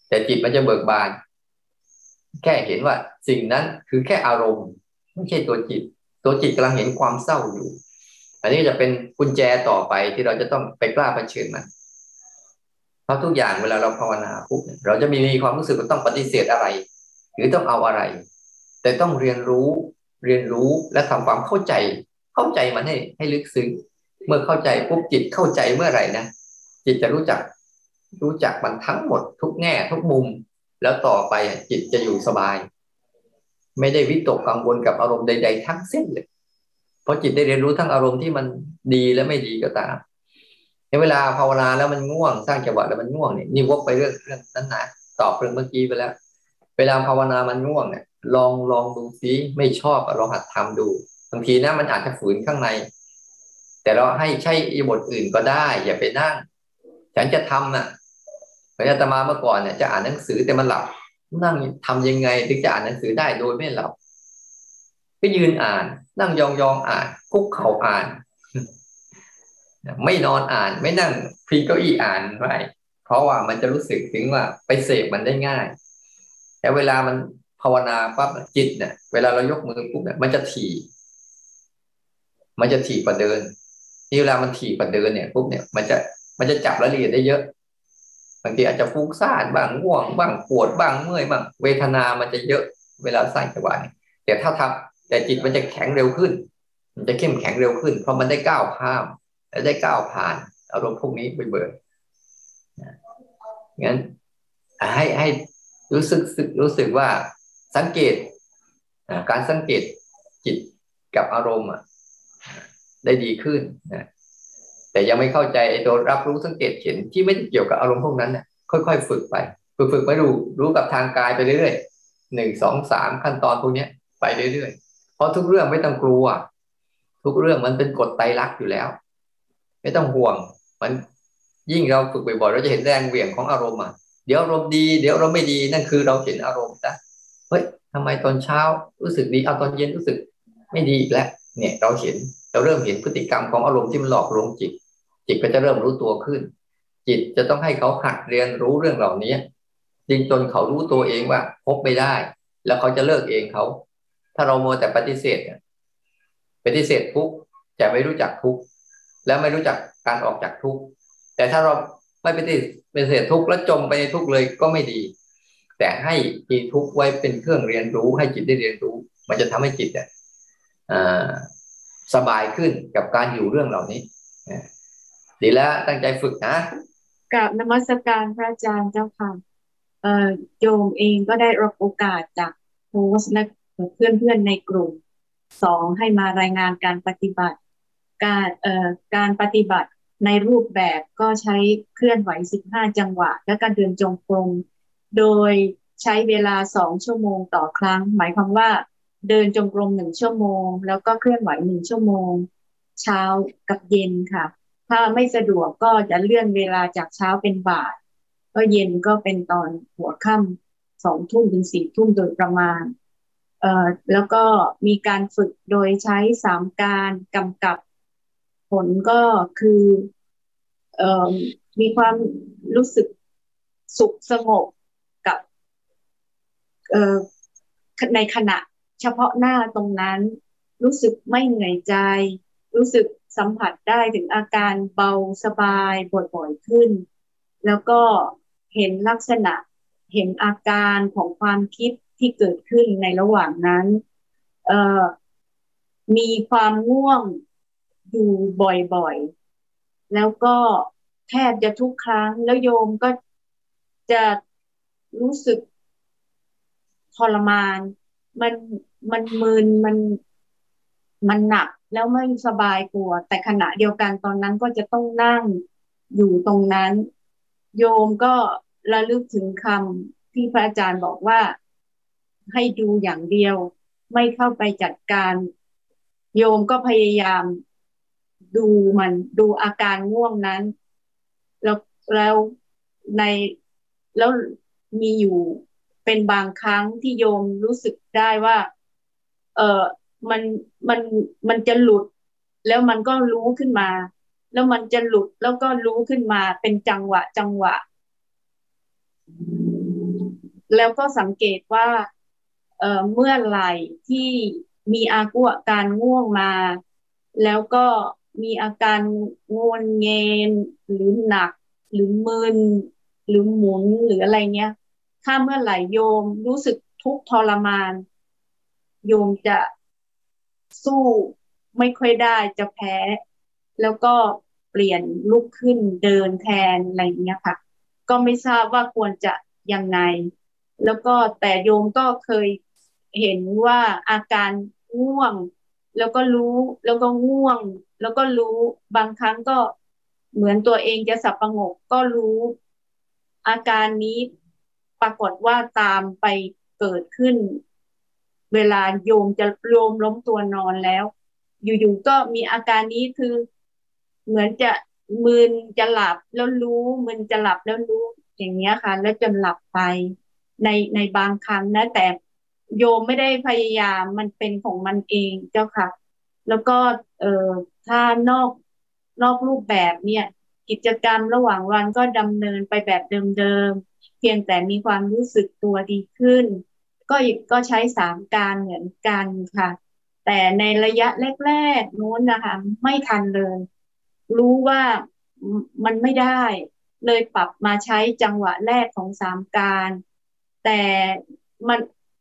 แต่จิตมันจะเบิกบานแค่เห็นว่าสิ่งนั้นคือแค่อารมณ์ไม่ใช่ตัวจิตตัวจิตกำลังเห็นความเศร้าอยู่อันนี้จะเป็นกุญแจต่อไปที่เราจะต้องไปกล้าเผชิญมันเพราะทุกอย่างเวลาเราภาวนาปุ๊บเราจะมีความรู้สึกว่าต้องปฏิเสธอะไรหรือต้องเอาอะไรแต่ต้องเรียนรู้เรียนรู้และทำความเข้าใจเข้าใจมันให้ให้ลึกซึ้งเมื่อเข้าใจปุ๊บจิตเข้าใจเมื่อไหร่นะจิตจะรู้จักรู้จักมันทั้งหมดทุกแง่ทุกมุมแล้วต่อไปจิตจะอยู่สบายไม่ได้วิตกกังวลกับอารมณ์ใดๆทั้งสิ้นเลยเพราะจิตได้เรียนรู้ทั้งอารมณ์ที่มันดีและไม่ดีก็ตามในเวลาภาวนาแล้วมันง่วงสร้างจังหวะแล้วมันง่วงเนี่ยนี่วกไปเรื่องเรื่องนั้นนะตอบเรื่องเมื่อกี้ไปแล้วเวลาภาวนามันง่วงเนี่ยลองลองดูซิไม่ชอบลองหัดทำดูบางทีนะมันอาจจะฝืนข้างในแต่เราให้ใช้อิบทอื่นก็ได้อย่าไปนั่งฉันจะทำน่ะพระอาตมาเมื่อก่อนเนี่ยจะอ่านหนังสือแต่มันหลับนั่งทำยังไงถึงจะอ่านหนังสือได้โดยไม่หลับก็ยืนอ่านนั่งยองยองอ่านคุกเข่าอ่านไม่นอนอ่านไม่นั่งพิงเก้าอี้อ่านไม่เพราะว่ามันจะรู้สึกถึงว่าไปเสพมันได้ง่ายแต่เวลามันภาวนาปั๊บจิตเนี่ยเวลาเรายกมือปุ๊บเนี่ยมันจะถี่ มันจะถี่กว่าเดินที่เวลามันถี่กว่าเดินเนี่ยปุ๊บเนี่ยมันจะมันจะจับรายละเอียดได้เยอะบางทีอาจจะฟุ้งซ่านบ้างง่วงบ้างปวดบ้างเมื่อยบ้างเวทนามันจะเยอะเวลาสร้างจังหวะเนี่ยแต่ถ้าทำแต่จิตมันจะแข็งเร็วขึ้นมันจะเข้มแข็งเร็วขึ้นเพราะมันได้ก้าวข้ามและได้ก้าวผ่านอารมณ์พวกนี้บ่อยๆงั้นให้ให้รู้สึกรู้สึกว่าสังเกตการสังเกตจิตกับอารมณ์ได้ดีขึ้นนะแต่ยังไม่เข้าใจตัวรับรู้สังเกตเห็นที่ไม่เกี่ยวกับอารมณ์พวกนั้นนะค่อยๆฝึกไปฝึกฝึกไปรู้รู้กับทางกายไปเรื่อยๆหนึ่งสองสามขั้นตอนพวกนี้ไปเรื่อยๆเพราะทุกเรื่องไม่ต้องกลัวทุกเรื่องมันเป็นกฎไตรลักษณ์อยู่แล้วไม่ต้องห่วงมันยิ่งเราฝึกบ่อยๆเราจะเห็นแรงเหวี่ยงของอารมณ์อ่ะเดี๋ยวอารมณ์ดีเดี๋ยวเราไม่ดีนั่นคือเราเห็นอารมณ์นะเฮ้ยทำไมตอนเช้ารู้สึกดีเอาตอนเย็นรู้สึกไม่ดีอีกแล้วเนี่ยเราเห็นเราเริ่มเห็นพฤติกรรมของอารมณ์ที่มันหลอกลวงจิตจิตก็จะเริ่มรู้ตัวขึ้นจิตจะต้องให้เขาหัดเรียนรู้เรื่องเหล่านี้จนจนเขารู้ตัวเองว่าพบไม่ได้แล้วเขาจะเลิกเองเขาถ้าเราโมแต่ปฏิเสธปฏิเสธทุกข์จะไม่รู้จักทุกข์แล้วไม่รู้จักการออกจากทุกข์แต่ถ้าเราไม่ปฏิเสธทุกข์แล้วจมไปในทุกข์เลยก็ไม่ดีแต่ให้มีทุกข์ไว้เป็นเครื่องเรียนรู้ให้จิตได้เรียนรู้มันจะทำให้จิตเนี่ยสบายขึ้นกับการอยู่เรื่องเหล่านี้ดีแล้วตั้งใจฝึกนะกราบนมัสการพระอาจารย์เจ้าค่ะโยมเองก็ได้รับโอกาสจากโพสต์และเพื่อนๆในกลุ่มสองให้มารายงานการปฏิบัติการการปฏิบัติในรูปแบบก็ใช้เคลื่อนไหวสิบห้าจังหวะและการเดินจงกรมโดยใช้เวลาสองชั่วโมงต่อครั้งหมายความว่าเดินจงกรมหนึ่งชั่วโมงแล้วก็เคลื่อนไหวหนึ่งชั่วโมงเช้ากับเย็นค่ะถ้าไม่สะดวกก็จะเลื่อนเวลาจากเช้าเป็นบ่ายก็เย็นก็เป็นตอนหัวค่ำสองทุ่มถึงสี่ทุ่มโดยประมาณเอ่อแล้วก็มีการฝึกโดยใช้สามการกำกับผลก็คือเอ่อมีความรู้สึกสุขสงบกับเอ่อในขณะเฉพาะหน้าตรงนั้นรู้สึกไม่เหนื่อยใจรู้สึกสัมผัสได้ถึงอาการเบาสบายบ่อยๆขึ้นแล้วก็เห็นลักษณะเห็นอาการของความคิดที่เกิดขึ้นในระหว่างนั้นเอ่อมีความง่วงอยู่บ่อยๆแล้วก็แทบจะทุกครั้งแล้วโยมก็จะรู้สึกทรมานมันมันมึนมันมันหนักแล้วไม่สบายกลัวแต่ขณะเดียวกันตอนนั้นก็จะต้องนั่งอยู่ตรงนั้นโยมก็ระลึกถึงคำที่พระอาจารย์บอกว่าให้ดูอย่างเดียวไม่เข้าไปจัดการโยมก็พยายามดูมันดูอาการง่วงนั้นแล้วแล้วในแล้วมีอยู่เป็นบางครั้งที่โยมรู้สึกได้ว่าเออมันมันมันจะหลุดแล้วมันก็รู้ขึ้นมาแล้วมันจะหลุดแล้วก็รู้ขึ้นมาเป็นจังหวะจังหวะแล้วก็สังเกตว่าเออเมื่อไหร่ที่มีอาการง่วงมาแล้วก็มีอาการงนเงนหรือหนักหรือมึนหรือหมุนหรืออะไรเนี้ยถ้าเมื่อไหร่โยมรู้สึกทุกข์ทรมานโยมจะสู้ไม่ค่อยได้จะแพ้แล้วก็เปลี่ยนลุกขึ้นเดินแทนอะไรเงี้ยค่ะก็ไม่ทราบว่าควรจะยังไงแล้วก็แต่โยมก็เคยเห็นว่าอาการง่วงแล้วก็รู้แล้วก็ง่วงแล้วก็รู้บางครั้งก็เหมือนตัวเองจะสับประงกก็รู้อาการนี้ปรากฏว่าตามไปเกิดขึ้นเวลาโยมจะโยมล้มตัวนอนแล้วอยู่ๆก็มีอาการนี้คือเหมือนจะมึนจะหลับแล้วรู้มึนจะหลับแล้วรู้อย่างเงี้ยค่ะแล้วจนหลับไปในในบางครั้งนะแต่โยมไม่ได้พยายามมันเป็นของมันเองเจ้าค่ะแล้วก็เอ่อถ้านอกนอกรูปแบบเนี่ยกิจกรรมระหว่างวันก็ดำเนินไปแบบเดิมๆเพียงแต่มีความรู้สึกตัวดีขึ้นก็ก็ใช้สามการเหมือนกันค่ะ แต่ในระยะแรกๆนู้นนะคะไม่ทันเลยรู้ว่ามันไม่ได้เลยปรับมาใช้จังหวะแรกของสามการแต่มัน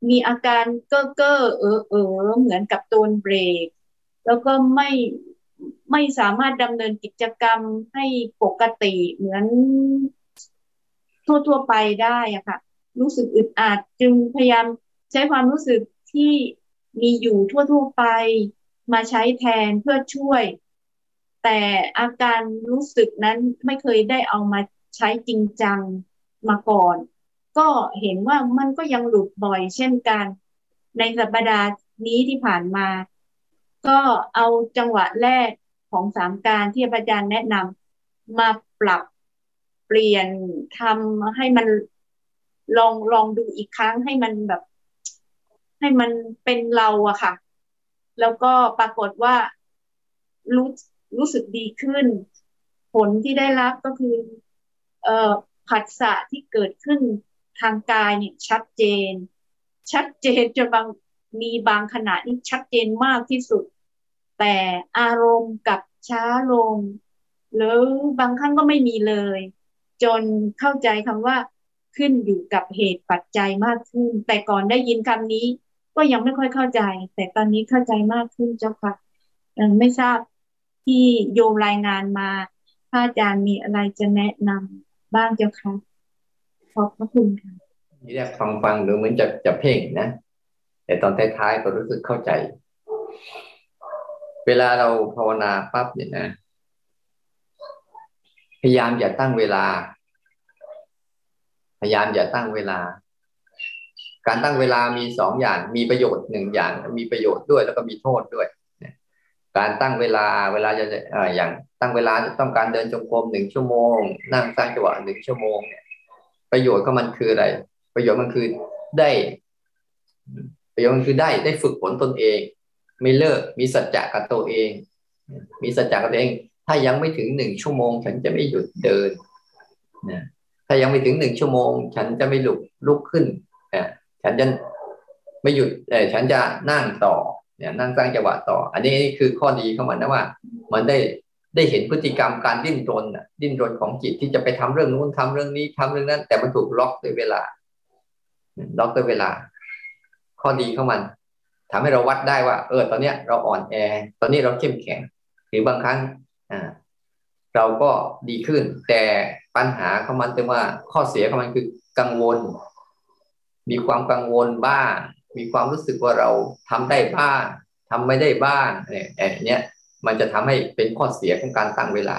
มีอาการเก้อเก้อเออเออเหมือนกับโดนเบรกแล้วก็ไม่ไม่สามารถดำเนินกิจกรรมให้ปกติเหมือนทั่วๆไปได้อะค่ะรู้สึกอึดอัดจึงพยายามใช้ความรู้สึกที่มีอยู่ทั่วๆไปมาใช้แทนเพื่อช่วยแต่อาการรู้สึกนั้นไม่เคยได้เอามาใช้จริงจังมาก่อนก็เห็นว่ามันก็ยังหลุดบ่อยเช่นกันในสัปดาห์นี้ที่ผ่านมาก็เอาจังหวะแรกของสามการที่อาจารย์แนะนำมาปรับเปลี่ยนทำให้มันลองลองดูอีกครั้งให้มันแบบให้มันเป็นเราอะค่ะแล้วก็ปรากฏว่ารู้รู้สึกดีขึ้นผลที่ได้รับก็คือเอ่อผัสสะที่เกิดขึ้นทางกายเนี่ยชัดเจนชัดเจนจนบางมีบางขณะที่ชัดเจนมากที่สุดแต่อารมณ์กับช้าลงหรือบางครั้งก็ไม่มีเลยจนเข้าใจคำว่าขึ้นอยู่กับเหตุปัจจัยมากขึ้นแต่ก่อนได้ยินคำนี้ก็ยังไม่ค่อยเข้าใจแต่ตอนนี้เข้าใจมากขึ้นเจ้าค่ะยังไม่ทราบที่โยมรายงานมาพระอาจารย์มีอะไรจะแนะนำบ้างเจ้าค่ะขอบพระคุณค่ะนี่แหละฟังฟังดูเหมือนจะจะเพ่งนะแต่ตอนท้ายๆก็รู้สึกเข้าใจเวลาเราภาวนาปั๊บเนี่ยนะพยายามอย่าตั้งเวลาพยายามอย่าตั้งเวลาการตั้งเวลามีสองอย่างมีประโยชน์หนึ่งอย่างมีประโยชน์ด้วยแล้วก็มีโทษด้วยการตั้งเวลาเวลาจะอย่างตั้งเวลาต้องการเดินจงกรมหนึ่งชั่วโมงนั่งสร้างจังหวะหนึ่งชั่วโมงเนี่ยประโยชน์ก็มันคืออะไรประโยชน์มันคือได้ประโยชน์คือได้ได้ฝึกฝนตนเองไม่เลิกมีสัจจะกับตัวเองมีสัจจะกับตัวเองถ้ายังไม่ถึงหนึ่งชั่วโมงฉันจะไม่หยุดเดินนะถ้ายังไม่ถึงหนึ่งชั่วโมงฉันจะไม่ลุกลุกขึ้นนะฉันจะไม่หยุดเออฉันจะนั่งต่อเนี่ยนั่งสร้างจังหวะต่ออันนี้นี่คือข้อดีของมันนะว่ามันได้ได้เห็นพฤติกรรมการดิ้นรนน่ะดิ้นรนของจิตที่จะไปทำเรื่องนู้นทำเรื่องนี้ทำเรื่องนั้นแต่มันถูกล็อกด้วยเวลาล็อกด้วยเวลาข้อดีของมันทำให้เราวัดได้ว่าเออตอนเนี้ยเราอ่อนแอตอนนี้เราเข้มแข็งหรือบางครั้งอ่าเราก็ดีขึ้นแต่ปัญหาของมันคือว่าข้อเสียของมันคือกังวลมีความกังวลบ้างมีความรู้สึกว่าเราทำได้บ้างทำไม่ได้บ้างเนี่ยเนี้ยมันจะทำให้เป็นข้อเสียของการตั้งเวลา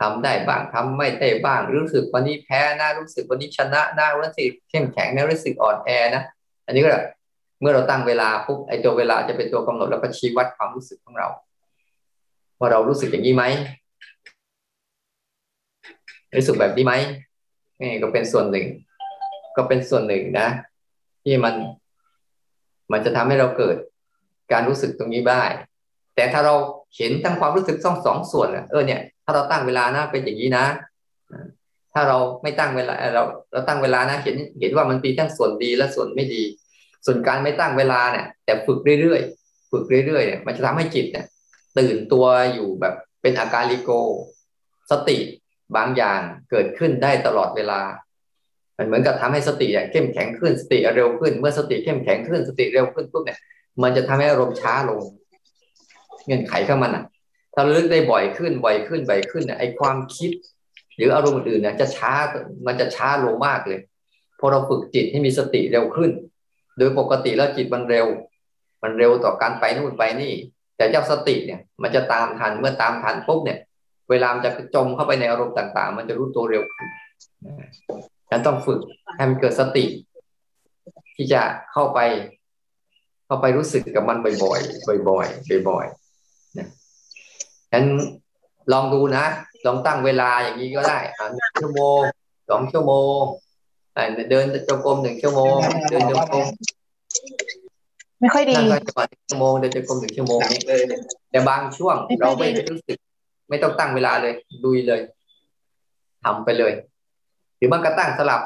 ทำได้บ้างทำไม่ได้บ้างรู้สึกวันนี้แพ้นะรู้สึกวันนี้ชนะนะรู้สึกเข้มแข็งนะรู้สึกอ่อนแอนะอันนี้ก็เมื่อเราตั้งเวลาปุ๊บไอ้ตัวเวลาจะเป็นตัวกำหนดแล้วก็ชี้วัดความรู้สึกของเราว่าเรารู้สึกอย่างนี้ไหมรู้สึกแบบนี้ไหมนี่ก็เป็นส่วนหนึ่งก็เป็นส่วนหนึ่งนะที่มันมันจะทำให้เราเกิดการรู้สึกตรงนี้ได้แต่ถ้าเราเห็นทั้งความรู้สึกทั้งสองส่วนเออเนี่ยถ้าเราตั้งเวลานะเป็นอย่างนี้นะถ้าเราไม่ตั้งเวลาเราเราตั้งเวลานะเห็นเห็นว่ามันมีทั้งส่วนดีและส่วนไม่ดีส่วนการไม่ตั้งเวลาเนี่ยแต่ฝึกเรื่อยๆฝึกเรื่อยๆเนี่ยมันจะทำให้จิตเนี่ยตื่นตัวอยู่แบบเป็นอาการลิโกสติบางอย่างเกิดขึ้นได้ตลอดเวลามันเหมือนกับทำให้สติเข้มแข็งขึ้นสติเร็วขึ้นเมื่อสติเข้มแข็งขึ้นสติเร็วขึ้นปุ๊บเนี่ยมันจะทำให้อารมณ์ช้าลงเงื่อนไขของมันอ่ะถ้าระลึกได้บ่อยขึ้นบ่อยขึ้นบ่อยขึ้นเนี่ยไอ้ความคิดหรืออารมณ์อื่นเนี่ยจะช้ามันจะช้าลงมากเลยพอเราฝึกจิตให้มีสติเร็วขึ้นโดยปกติแล้วจิตมันเร็วมันเร็วต่อการไปนู่นไปนี่แต่เจ้าสติเนี่ยมันจะตามทันเมื่อตามทันปุ๊บเนี่ยเวลามันจะจมเข้าไปในอารมณ์ต่างๆมันจะรู้ตัวเร็วขึ้นฉันต้องฝึกให้มันเกิดสติที่จะเข้าไปเข้าไปรู้สึกกับมันบ่อยๆบ่อยๆบ่อยๆนะฉันลองดูนะลองตั้งเวลาอย่างนี้ก็ได้หนึ่งชั่วโมงสองชั่วโมงเดินจงกรมหนึ่งชั่วโมงเดินจงกรมไม่ค่อยดีนั่งจังหวะหนึ่งชั่วโมงเดินจงกรมหนึ่งชั่วโมงแต่บางช่วงเราไม่รู้สึกไม่ต้องตั้งเวลาเลยดูเลยทำไปเลยหรือบางก็ตั้งสลับ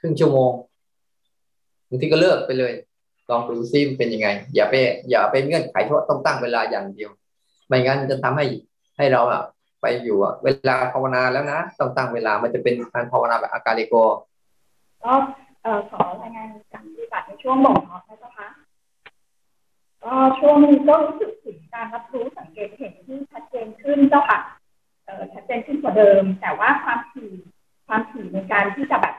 ครึ่งชั่วโมงบางทีก็เลิกไปเลย ลองดูซิมันเป็นยังไงอย่าไปอย่าไปเงื่อนไขเพราะต้องตั้งเวลาอย่างเดียวไม่งั้นจะทำให้ให้เราอะไปอยู่อะเวลาภาวนาแล้วนะต้องตั้งเวลามันจะเป็นการภาวนาแบบอาการเลโกก็ขอรายงานการปฏิบัติในช่วงบ่งบอกนะเจ้าคะก็ช่วงนี้ก็รู้สึกถึงการรับรู้สังเกตเห็นที่ชัดเจนขึ้นเจ้าค่ะชัดเจนขึ้นกว่าเดิมแต่ว่าความถี่ความถี่ในการที่จะแบบ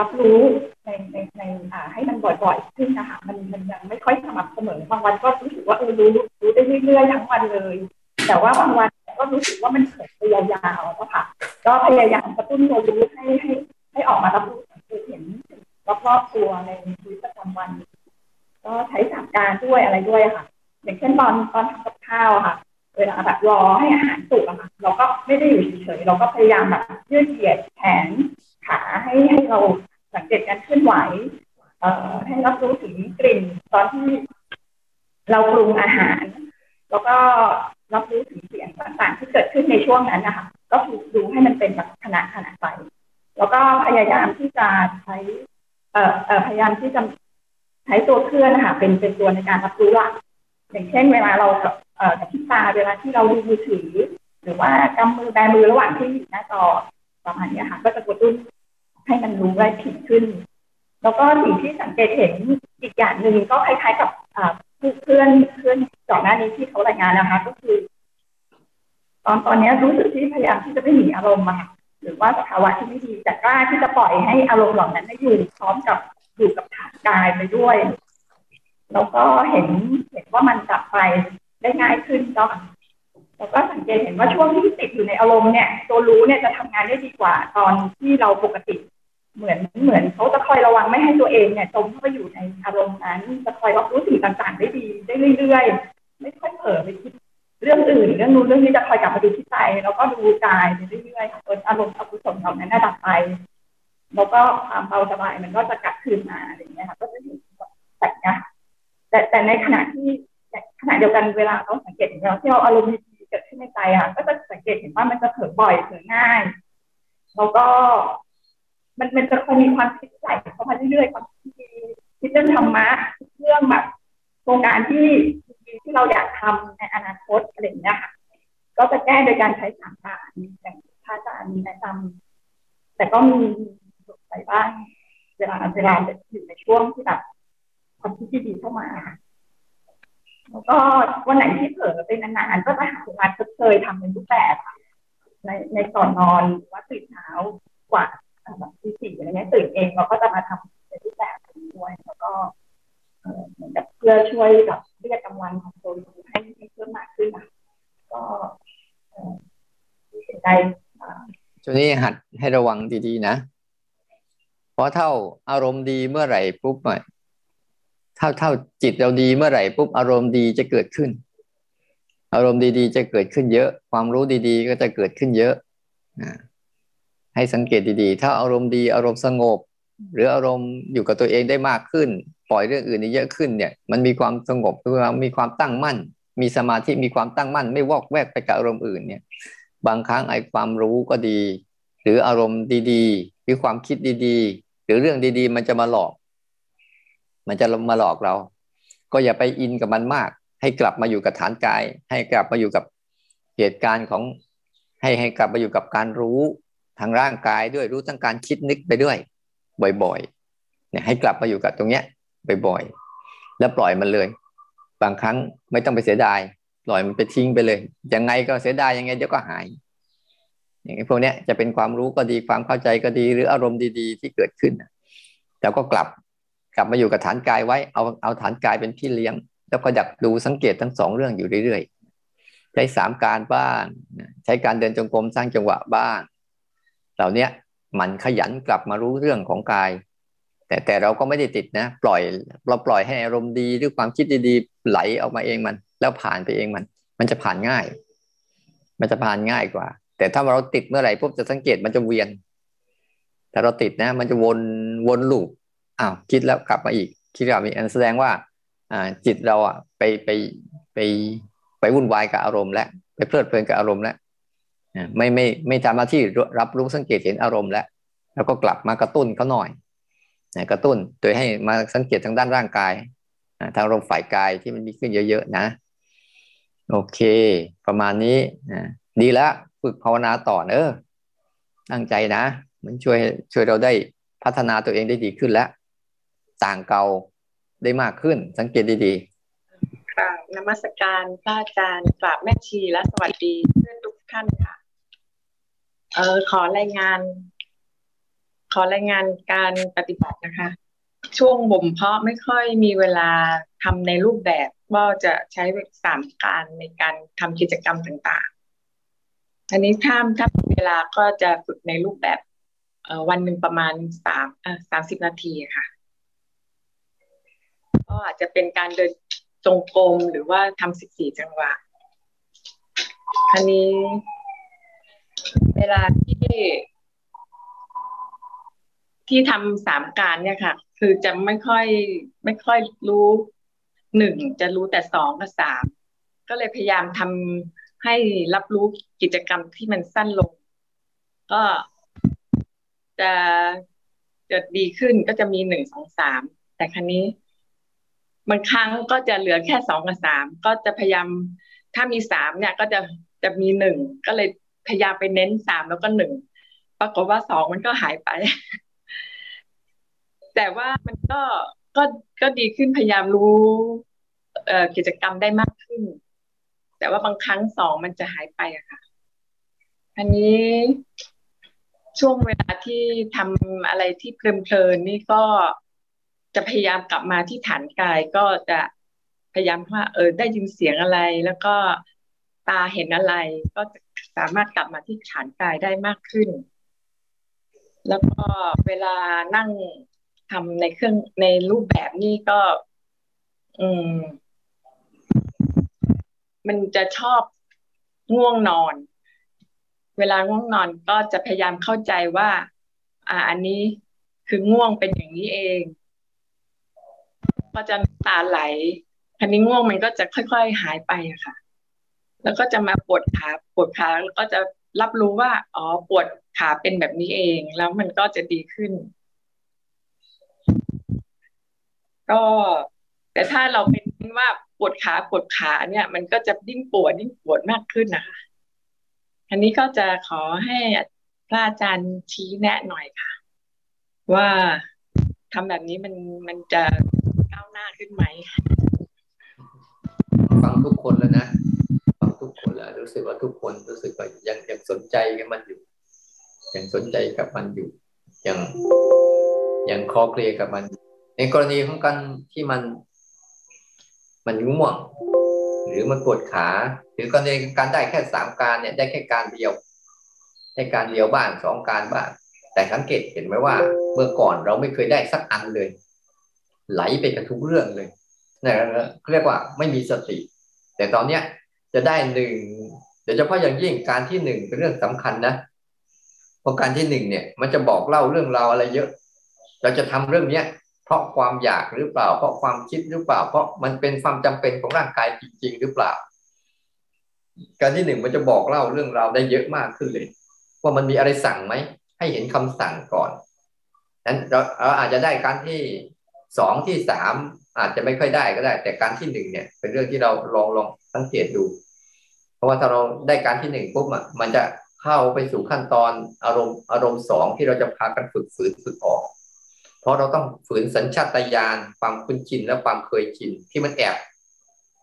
รับรู้ในในในอ่าให้มันบ่อยๆขึ้นนะคะมันมันยังไม่ค่อยสม่ำเสมอบางวันก็รู้สึกว่าเออรู้รู้ได้เรื่อยๆทั้งวันเลยแต่ว่าบางวันก็รู้สึกว่ามันเกิดยาวๆนะคะก็พยายามกระตุ้นตัวรู้ให้ให้ให้ออกมารับรู้คือเห็นรอบๆตัวในชีวิตประจำวันก็ใช้สามการด้วยอะไรด้วยค่ะอย่างเช่นตอนตอนทำกับข้าวค่ะเวลาแบบรอให้อาหารสุกอะค่ะเราก็ไม่ได้อยู่เฉยๆเราก็พยายามแบบยืดเหยียดแขนขาให้ให้เราสังเกตการเคลื่อนไหวเอ่อให้รับรู้ถึงกลิ่นตอนที่เราปรุงอาหารแล้วก็รับรู้ถึงเสียงต่างๆที่เกิดขึ้นในช่วงนั้นนะคะก็คือดูให้มันเป็นแบบขณะขณะไปแล้วก็พยายามที่จะใช้เอ่อเอ่อพยายามที่จะใช้ตัวเคลื่อนนะคะเป็นเป็นตัวในการรับรู้ละอย่างเช่นเวลาเราเอ่อกับพิตาเวลาที่เราดูมือถือหรือว่ากำมือแบมือระหว่างที่หน้าจอประมาณนี้ค่ะก็จะกระตุ้นให้มันรู้ได้ถี่ขึ้นแล้วก็สิ่งที่สังเกตเห็นอีกอย่างหนึ่งก็คล้ายๆกับเพื่อนเพื่อนก่อนหน้านี้ที่เขารายงานนะคะก็คือตอนตอนนี้รู้สึกที่พยายามที่จะไม่หนีอารมณ์มาหรือว่าสภาวะที่ไม่ดีแต่กล้าที่จะปล่อยให้อารมณ์เหล่านั้นได้อยู่พร้อมกับอยู่กับฐานกายไปด้วยแล้วก็เห็นเห็นว่ามันจับไปได้ง่ายขึ้นก็แล้วก็สังเกตเห็นว่าช่วงที่ติดอยู่ในอารมณ์เนี่ยตัวรู้เนี่ยจะทำงานได้ดีกว่าตอนที่เราปกติเหมือนเหมือนเขาจะคอยระวังไม่ให้ตัวเองเนี่ยจมเข้าไปอยู่ในอารมณ์นั้นจะคอยรับรู้สิ่งต่างๆได้ดีได้เรื่อยๆไม่ค่อยเผลอไปคิดเรื่องอื่นเรื่องนู้นเรื่องนี้จะคอยกลับมาดูที่ใจแล้วก็ดูกายไปเรื่อยๆจนอารมณ์อกุศลเหล่านั้นระดับไปแล้วก็ความเบาสบายมันก็จะกลับคืนมาอะไรอย่างเงี้ยค่ะก็จะเห็นแบบนี้แต่แต่ในขณะที่ขณะเดียวกันเวลาเราสังเกตเห็นเราที่เราอารมณ์ดีเกิดขึ้นในใจค่ะก็จะสังเกตเห็นว่ามันจะเผลอบ่อยเผลอง่ายแล้วก็มันมันจะคอยมีความคิดไหลเข้ามาเรื่อยๆความคิดคิดเรื่องธรรมะเรื่องแบบโครงการที่ที่เราอยากทำในอนาคตอะไรอย่างเงี้ยค่ะก็จะแก้โดยการใช้สามการอย่างพระอาจารย์แนะนำแต่ก็มีหลุดไปบ้างเวลาเวลาอยู่ในช่วงที่แบบความคิดที่ดีเข้ามาแล้วก็วันไหนที่เผลอเป็นนานๆก็จะหาเวลาเคยทำเป็นรูปแบบในในก่อนนอนว่าตื่นเช้ากว่าแบบที่สี่อะไรเงี้ยตื่นเองเราก็จะมาทำเป็นรูปแบบด้วยแล้วก็เหมือนกับเพื่อช่วยแบบเรียกกำลังของตัวให้ให้เพิ่มมากขึ้นก็เห็นใจช่วงนี้หัดให้ระวังดีๆนะเพราะเท่าอารมณ์ดีเมื่อไหร่ปุ๊บเนี่ยเท่าเท่าจิตเราดีเมื่อไหร่ปุ๊บอารมณ์ดีจะเกิดขึ้นอารมณ์ดีๆจะเกิดขึ้นเยอะความรู้ดีๆก็จะเกิดขึ้นเยอะให้สังเกตดีๆถ้าอารมณ์ดีอารมณ์สงบหรืออารมณ์อยู่กับตัวเองได้มากขึ้นปล่อยเรื่องอื่นได้เยอะขึ้นเนี่ยมันมีความสงบมีความตั้งมั่นมีสมาธิมีความตั้งมั่นไม่วอกแวกไปกับอารมณ์อื่นเนี่ยบางครั้งไอ้ความรู้ก็ดีหรืออารมณ์ดีๆหรือความคิดดีๆหรือเรื่องดีๆมันจะมาหลอกมันจะมาหลอกเราก็อย่าไปอินกับมันมากให้กลับมาอยู่กับฐานกายให้กลับมาอยู่กับเหตุการณ์ของให้ให้กลับมาอยู่กับการรู้ทางร่างกายด้วยรู้ทั้งการคิดนึกไปด้วยบ่อยๆเนี่ยให้กลับมาอยู่กับตรงเนี้ยบ่อยๆแล้วปล่อยมันเลยบางครั้งไม่ต้องไปเสียดายปล่อยมันไปทิ้งไปเลยยังไงก็เสียดายยังไงเดี๋ยวก็หายอย่างนี้พวกเนี้ยจะเป็นความรู้ก็ดีความเข้าใจก็ดีหรืออารมณ์ดีๆที่เกิดขึ้นแล้วก็กลับกลับมาอยู่กับฐานกายไว้เอาเอาฐานกายเป็นพี่เลี้ยงแล้วก็ดักดูสังเกตทั้งสองเรื่องอยู่เรื่อยๆใช้สามการบ้างใช้การเดินจงกรมสร้างจังหวะบ้างเหล่านี้มันขยันกลับมารู้เรื่องของกายแต่แต่เราก็ไม่ได้ติดนะปล่อยเราปล่อยให้อารมณ์ดีหรือความคิดดีๆไหลออกมาเองมันแล้วผ่านไปเองมันมันจะผ่านง่ายมันจะผ่านง่ายกว่าแต่ถ้าเราติดเมื่อไหร่ปุ๊บจะสังเกตมันจะเวียนแต่เราติดนะมันจะวนวนลูปอ้าวคิดแล้วกลับมาอีกคิดกลับมาอีกแสดงว่าจิตเราอ่ะไปไปไปไปวุ่นวายกับอารมณ์และไปเพลิดเพลินกับอารมณ์และไม่ไม่ไม่ทำหน้าที่รับรู้สังเกตเห็นอารมณ์แล้วแล้วก็กลับมากระตุ้นเขาหน่อย นะกระตุ้นโดยให้มาสังเกตทางด้านร่างกายนะทางลมฝ่ายกายที่มันมีขึ้นเยอะๆนะโอเคประมาณนี้นะดีแล้วฝึกภาวนาต่อเนอะตั้งใจนะมันช่วยช่วยเราได้พัฒนาตัวเองได้ดีขึ้นแล้วต่างเก่าได้มากขึ้นสังเกตดีๆค่ะนมัสการพระอาจารย์กราบแม่ชีและสวัสดีเพื่อนทุกท่านค่ะเออขอรายงานขอรายงานการปฏิบัตินะคะช่วงบ่มเพาะไม่ค่อยมีเวลาทำในรูปแบบก็จะใช้สามการในการทำกิจกรรมต่างๆอันนี้ถ้าถ้าเวลาก็จะฝึกในรูปแบบวันหนึ่งประมาณสามสามสิบนาทีค่ะก็อาจจะเป็นการเดินจงกรมหรือว่าทำสิบสี่จังหวะอันนี้เวลาที่ที่ทำสามการเนี่ยค่ะคือจะไม่ค่อยไม่ค่อยรู้หนึ่งจะรู้แต่สองกับสามก็เลยพยายามทำให้รับรู้กิจกรรมที่มันสั้นลงก็จะจะดีขึ้นก็จะมีหนึ่งสองสามแต่ครั้งนี้บางครั้งก็จะเหลือแค่สองกับสามก็จะพยายามถ้ามีสามเนี่ยก็จะจะมีหนึ่งก็เลยพยายามไปเน้นสามแล้วก็หนึ่งปรากฏว่าสองมันก็หายไปแต่ว่ามันก็ก็ก็ดีขึ้นพยายามรู้เอ่อกิจกรรมได้มากขึ้นแต่ว่าบางครั้งสองมันจะหายไปอะค่ะอันนี้ช่วงเวลาที่ทำอะไรที่เพลินๆนี่ก็จะพยายามกลับมาที่ฐานกายก็จะพยายามว่าเออได้ยินเสียงอะไรแล้วก็ตาเห็นอะไรก็จะสามารถกลับมาที่ฐานกายได้มากขึ้นแล้วก็เวลานั่งทำในเครื่องในรูปแบบนี้ก็อืมมันจะชอบง่วงนอนเวลาง่วงนอนก็จะพยายามเข้าใจว่าอ่าอันนี้คือง่วงเป็นอย่างนี้เองก็จะตาไหลอันนี้ง่วงมันก็จะค่อยๆหายไปอะค่ะแล้วก็จะมาปวดขาปวดขาแล้วก็จะรับรู้ว่าอ๋อปวดขาเป็นแบบนี้เองแล้วมันก็จะดีขึ้นก็แต่ถ้าเราเป็นว่าปวดขาปวดขาเนี่ยมันก็จะยิ่งปวดยิ่งปวดมากขึ้นนะคะอันนี้ก็จะขอให้พระอาจารย์ชี้แนะหน่อยค่ะว่าทำแบบนี้มันมันจะก้าวหน้าขึ้นไหมฟังทุกคนแล้วนะฟังทุกคนแล้วรู้สึกว่าทุกคนรู้สึกว่ายังยังสนใจกับมันอยู่ยังสนใจกับมันอยู่ยังยังคอเคลียร์กับมันในกรณีของการที่มันมันง่วงหรือมันปวดขาหรือกรณีการได้แค่สามการเนี่ยได้แค่การเดียวได้การเดียวบ้างสองการบ้างแต่สังเกตเห็นไหมว่าเมื่อก่อนเราไม่เคยได้สักอันเลยไหลไปกับทุกเรื่องเลยเนี่ยเรียกว่าไม่มีสติแต่ตอนเนี้ยจะได้หนึ่งโดยเฉพาะอย่างยิ่งการที่หนึ่งเป็นเรื่องสำคัญนะเพราะการที่หนึ่งเนี่ยมันจะบอกเล่าเรื่องราวอะไรเยอะเราจะทำเรื่องเนี้ยเพราะความอยากหรือเปล่าเพราะความคิดหรือเปล่าเพราะมันเป็นความจำเป็นของร่างกายจริงๆหรือเปล่าการที่หนึ่งมันจะบอกเล่าเรื่องราวได้เยอะมากขึ้นเลยว่ามันมีอะไรสั่งไหมให้เห็นคำสั่งก่อนนั้นเราอาจจะได้การที่สองที่สามอาจจะไม่ค่อยได้ก็ได้แต่การที่หนึ่งเนี่ยเป็นเรื่องที่เราลองลองสังเกตดูเพราะว่าถ้าเราได้การที่หนึ่งปุ๊บอ่ะมันจะเข้าไปสู่ขั้นตอนอารมณ์อารมณ์สองที่เราจะพากันฝึกฝืนฝึกออกเพราะเราต้องฝืนสัญชาตญาณความคุ้นชินและความเคยชินที่มันแอบ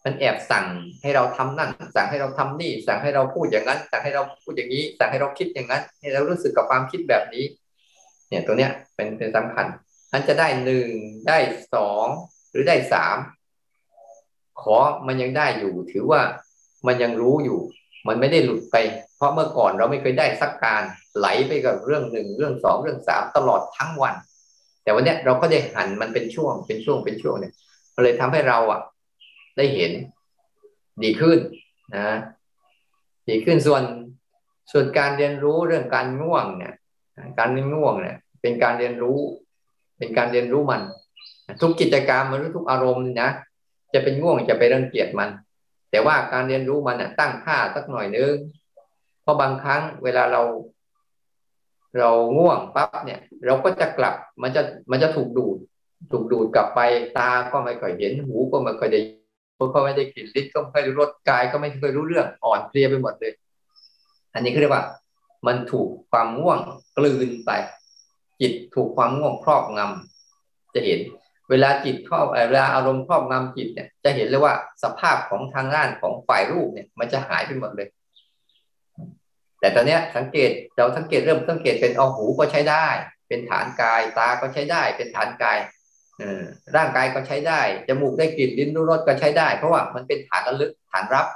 มันแอบสั่งให้เราทำนั่นสั่งให้เราทำนี่สั่งให้เราพูดอย่างนั้นสั่งให้เราพูดอย่างนี้สั่งให้เราคิดอย่างนั้นให้เรารู้สึกกับความคิดแบบนี้เนี่ยตัวเนี้ยเป็นเป็นสำคัญอันจะได้หนึ่งได้สองหรือได้สามขอมันยังได้อยู่ถือว่ามันยังรู้อยู่มันไม่ได้หลุดไปเพราะเมื่อก่อนเราไม่เคยได้สักการไหลไปกับเรื่องหนึ่งเรื่องสองเรื่องสามตลอดทั้งวันแต่วันนี้เราก็ได้หันมันเป็นช่วงเป็นช่วงเป็นช่วงเนี่ยมันเลยทำให้เราอ่ะได้เห็นดีขึ้นนะดีขึ้นส่วนส่วนการเรียนรู้เรื่องการง่วงเนี่ยการง่วงเนี่ยเป็นการเรียนรู้เป็นการเรียนรู้มันทุกกิจกรรมมันทุกอารมณ์นะจะเป็นง่วงจะไปรังเกียจมันแต่ว่าการเรียนรู้มันตั้งค่าสักหน่อยนึงเพราะบางครั้งเวลาเรา เราง่วงปั๊บเนี่ยเราก็จะกลับมันจะมันจะถูกดูดถูกดูดกลับไปตาก็ไม่ค่อยเห็นหูก็ไม่ค่อยได้ก็ไม่ได้กลิ่นลิ้นก็ไม่ค่อยรู้รสกายก็ไม่ค่อยรู้เรื่องอ่อนเพลียไปหมดเลยอันนี้เรียกว่ามันถูกความง่วงกลืนไปจิตถูกความง่วงครอบงำจะเห็นเวลาจิตครอบเวลาอารมณ์ครอบงำจิตเนี่ยจะเห็นเลยว่าสภาพของทางด้านของฝ่ายรูปเนี่ยมันจะหายไปหมดเลยแต่ตอนนี้สังเกตเราสังเกตเริ่มสังเกตเป็นเอาหูก็ใช้ได้เป็นฐานกายตาก็ใช้ได้เป็นฐานกายร่างกายก็ใช้ได้จมูกได้กลิ่นลิ้นรู้รสก็ใช้ได้เพราะว่ามันเป็นฐานระลึกฐานรับ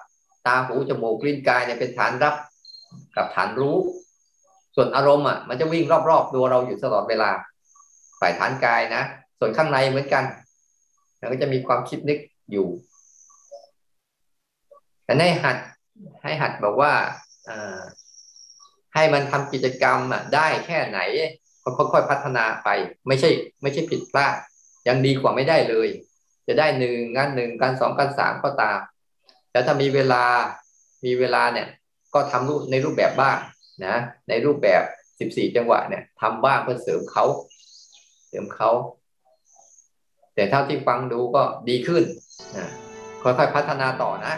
ตาหูจมูกลิ้นกายเนี่ยเป็นฐานรับกับฐานรู้ส่วนอารมณ์อ่ะมันจะวิ่งรอบๆตัวเราอยู่ตลอดเวลาฝ่ายฐานกายนะส่วนข้างในเหมือนกันมันก็จะมีความคิดนึกอยู่แต่ให้หัดให้หัดบอกว่าให้มันทำกิจกรรมได้แค่ไหนก็ค่อยๆพัฒนาไปไม่ใช่ไม่ใช่ผิดพลาดยังดีกว่าไม่ได้เลยจะได้หนึ่งงานหนึ่งการสองการสามก็ตามแล้วถ้ามีเวลามีเวลาเนี่ยก็ทำรูปในรูปแบบบ้างนะในรูปแบบสิบสี่จังหวะเนี่ยทำบ้างเพื่อเสริมเขาเสริมเขาแต่เท่าที่ฟังดูก็ดีขึ้นนะค่อยๆพัฒนาต่อนะ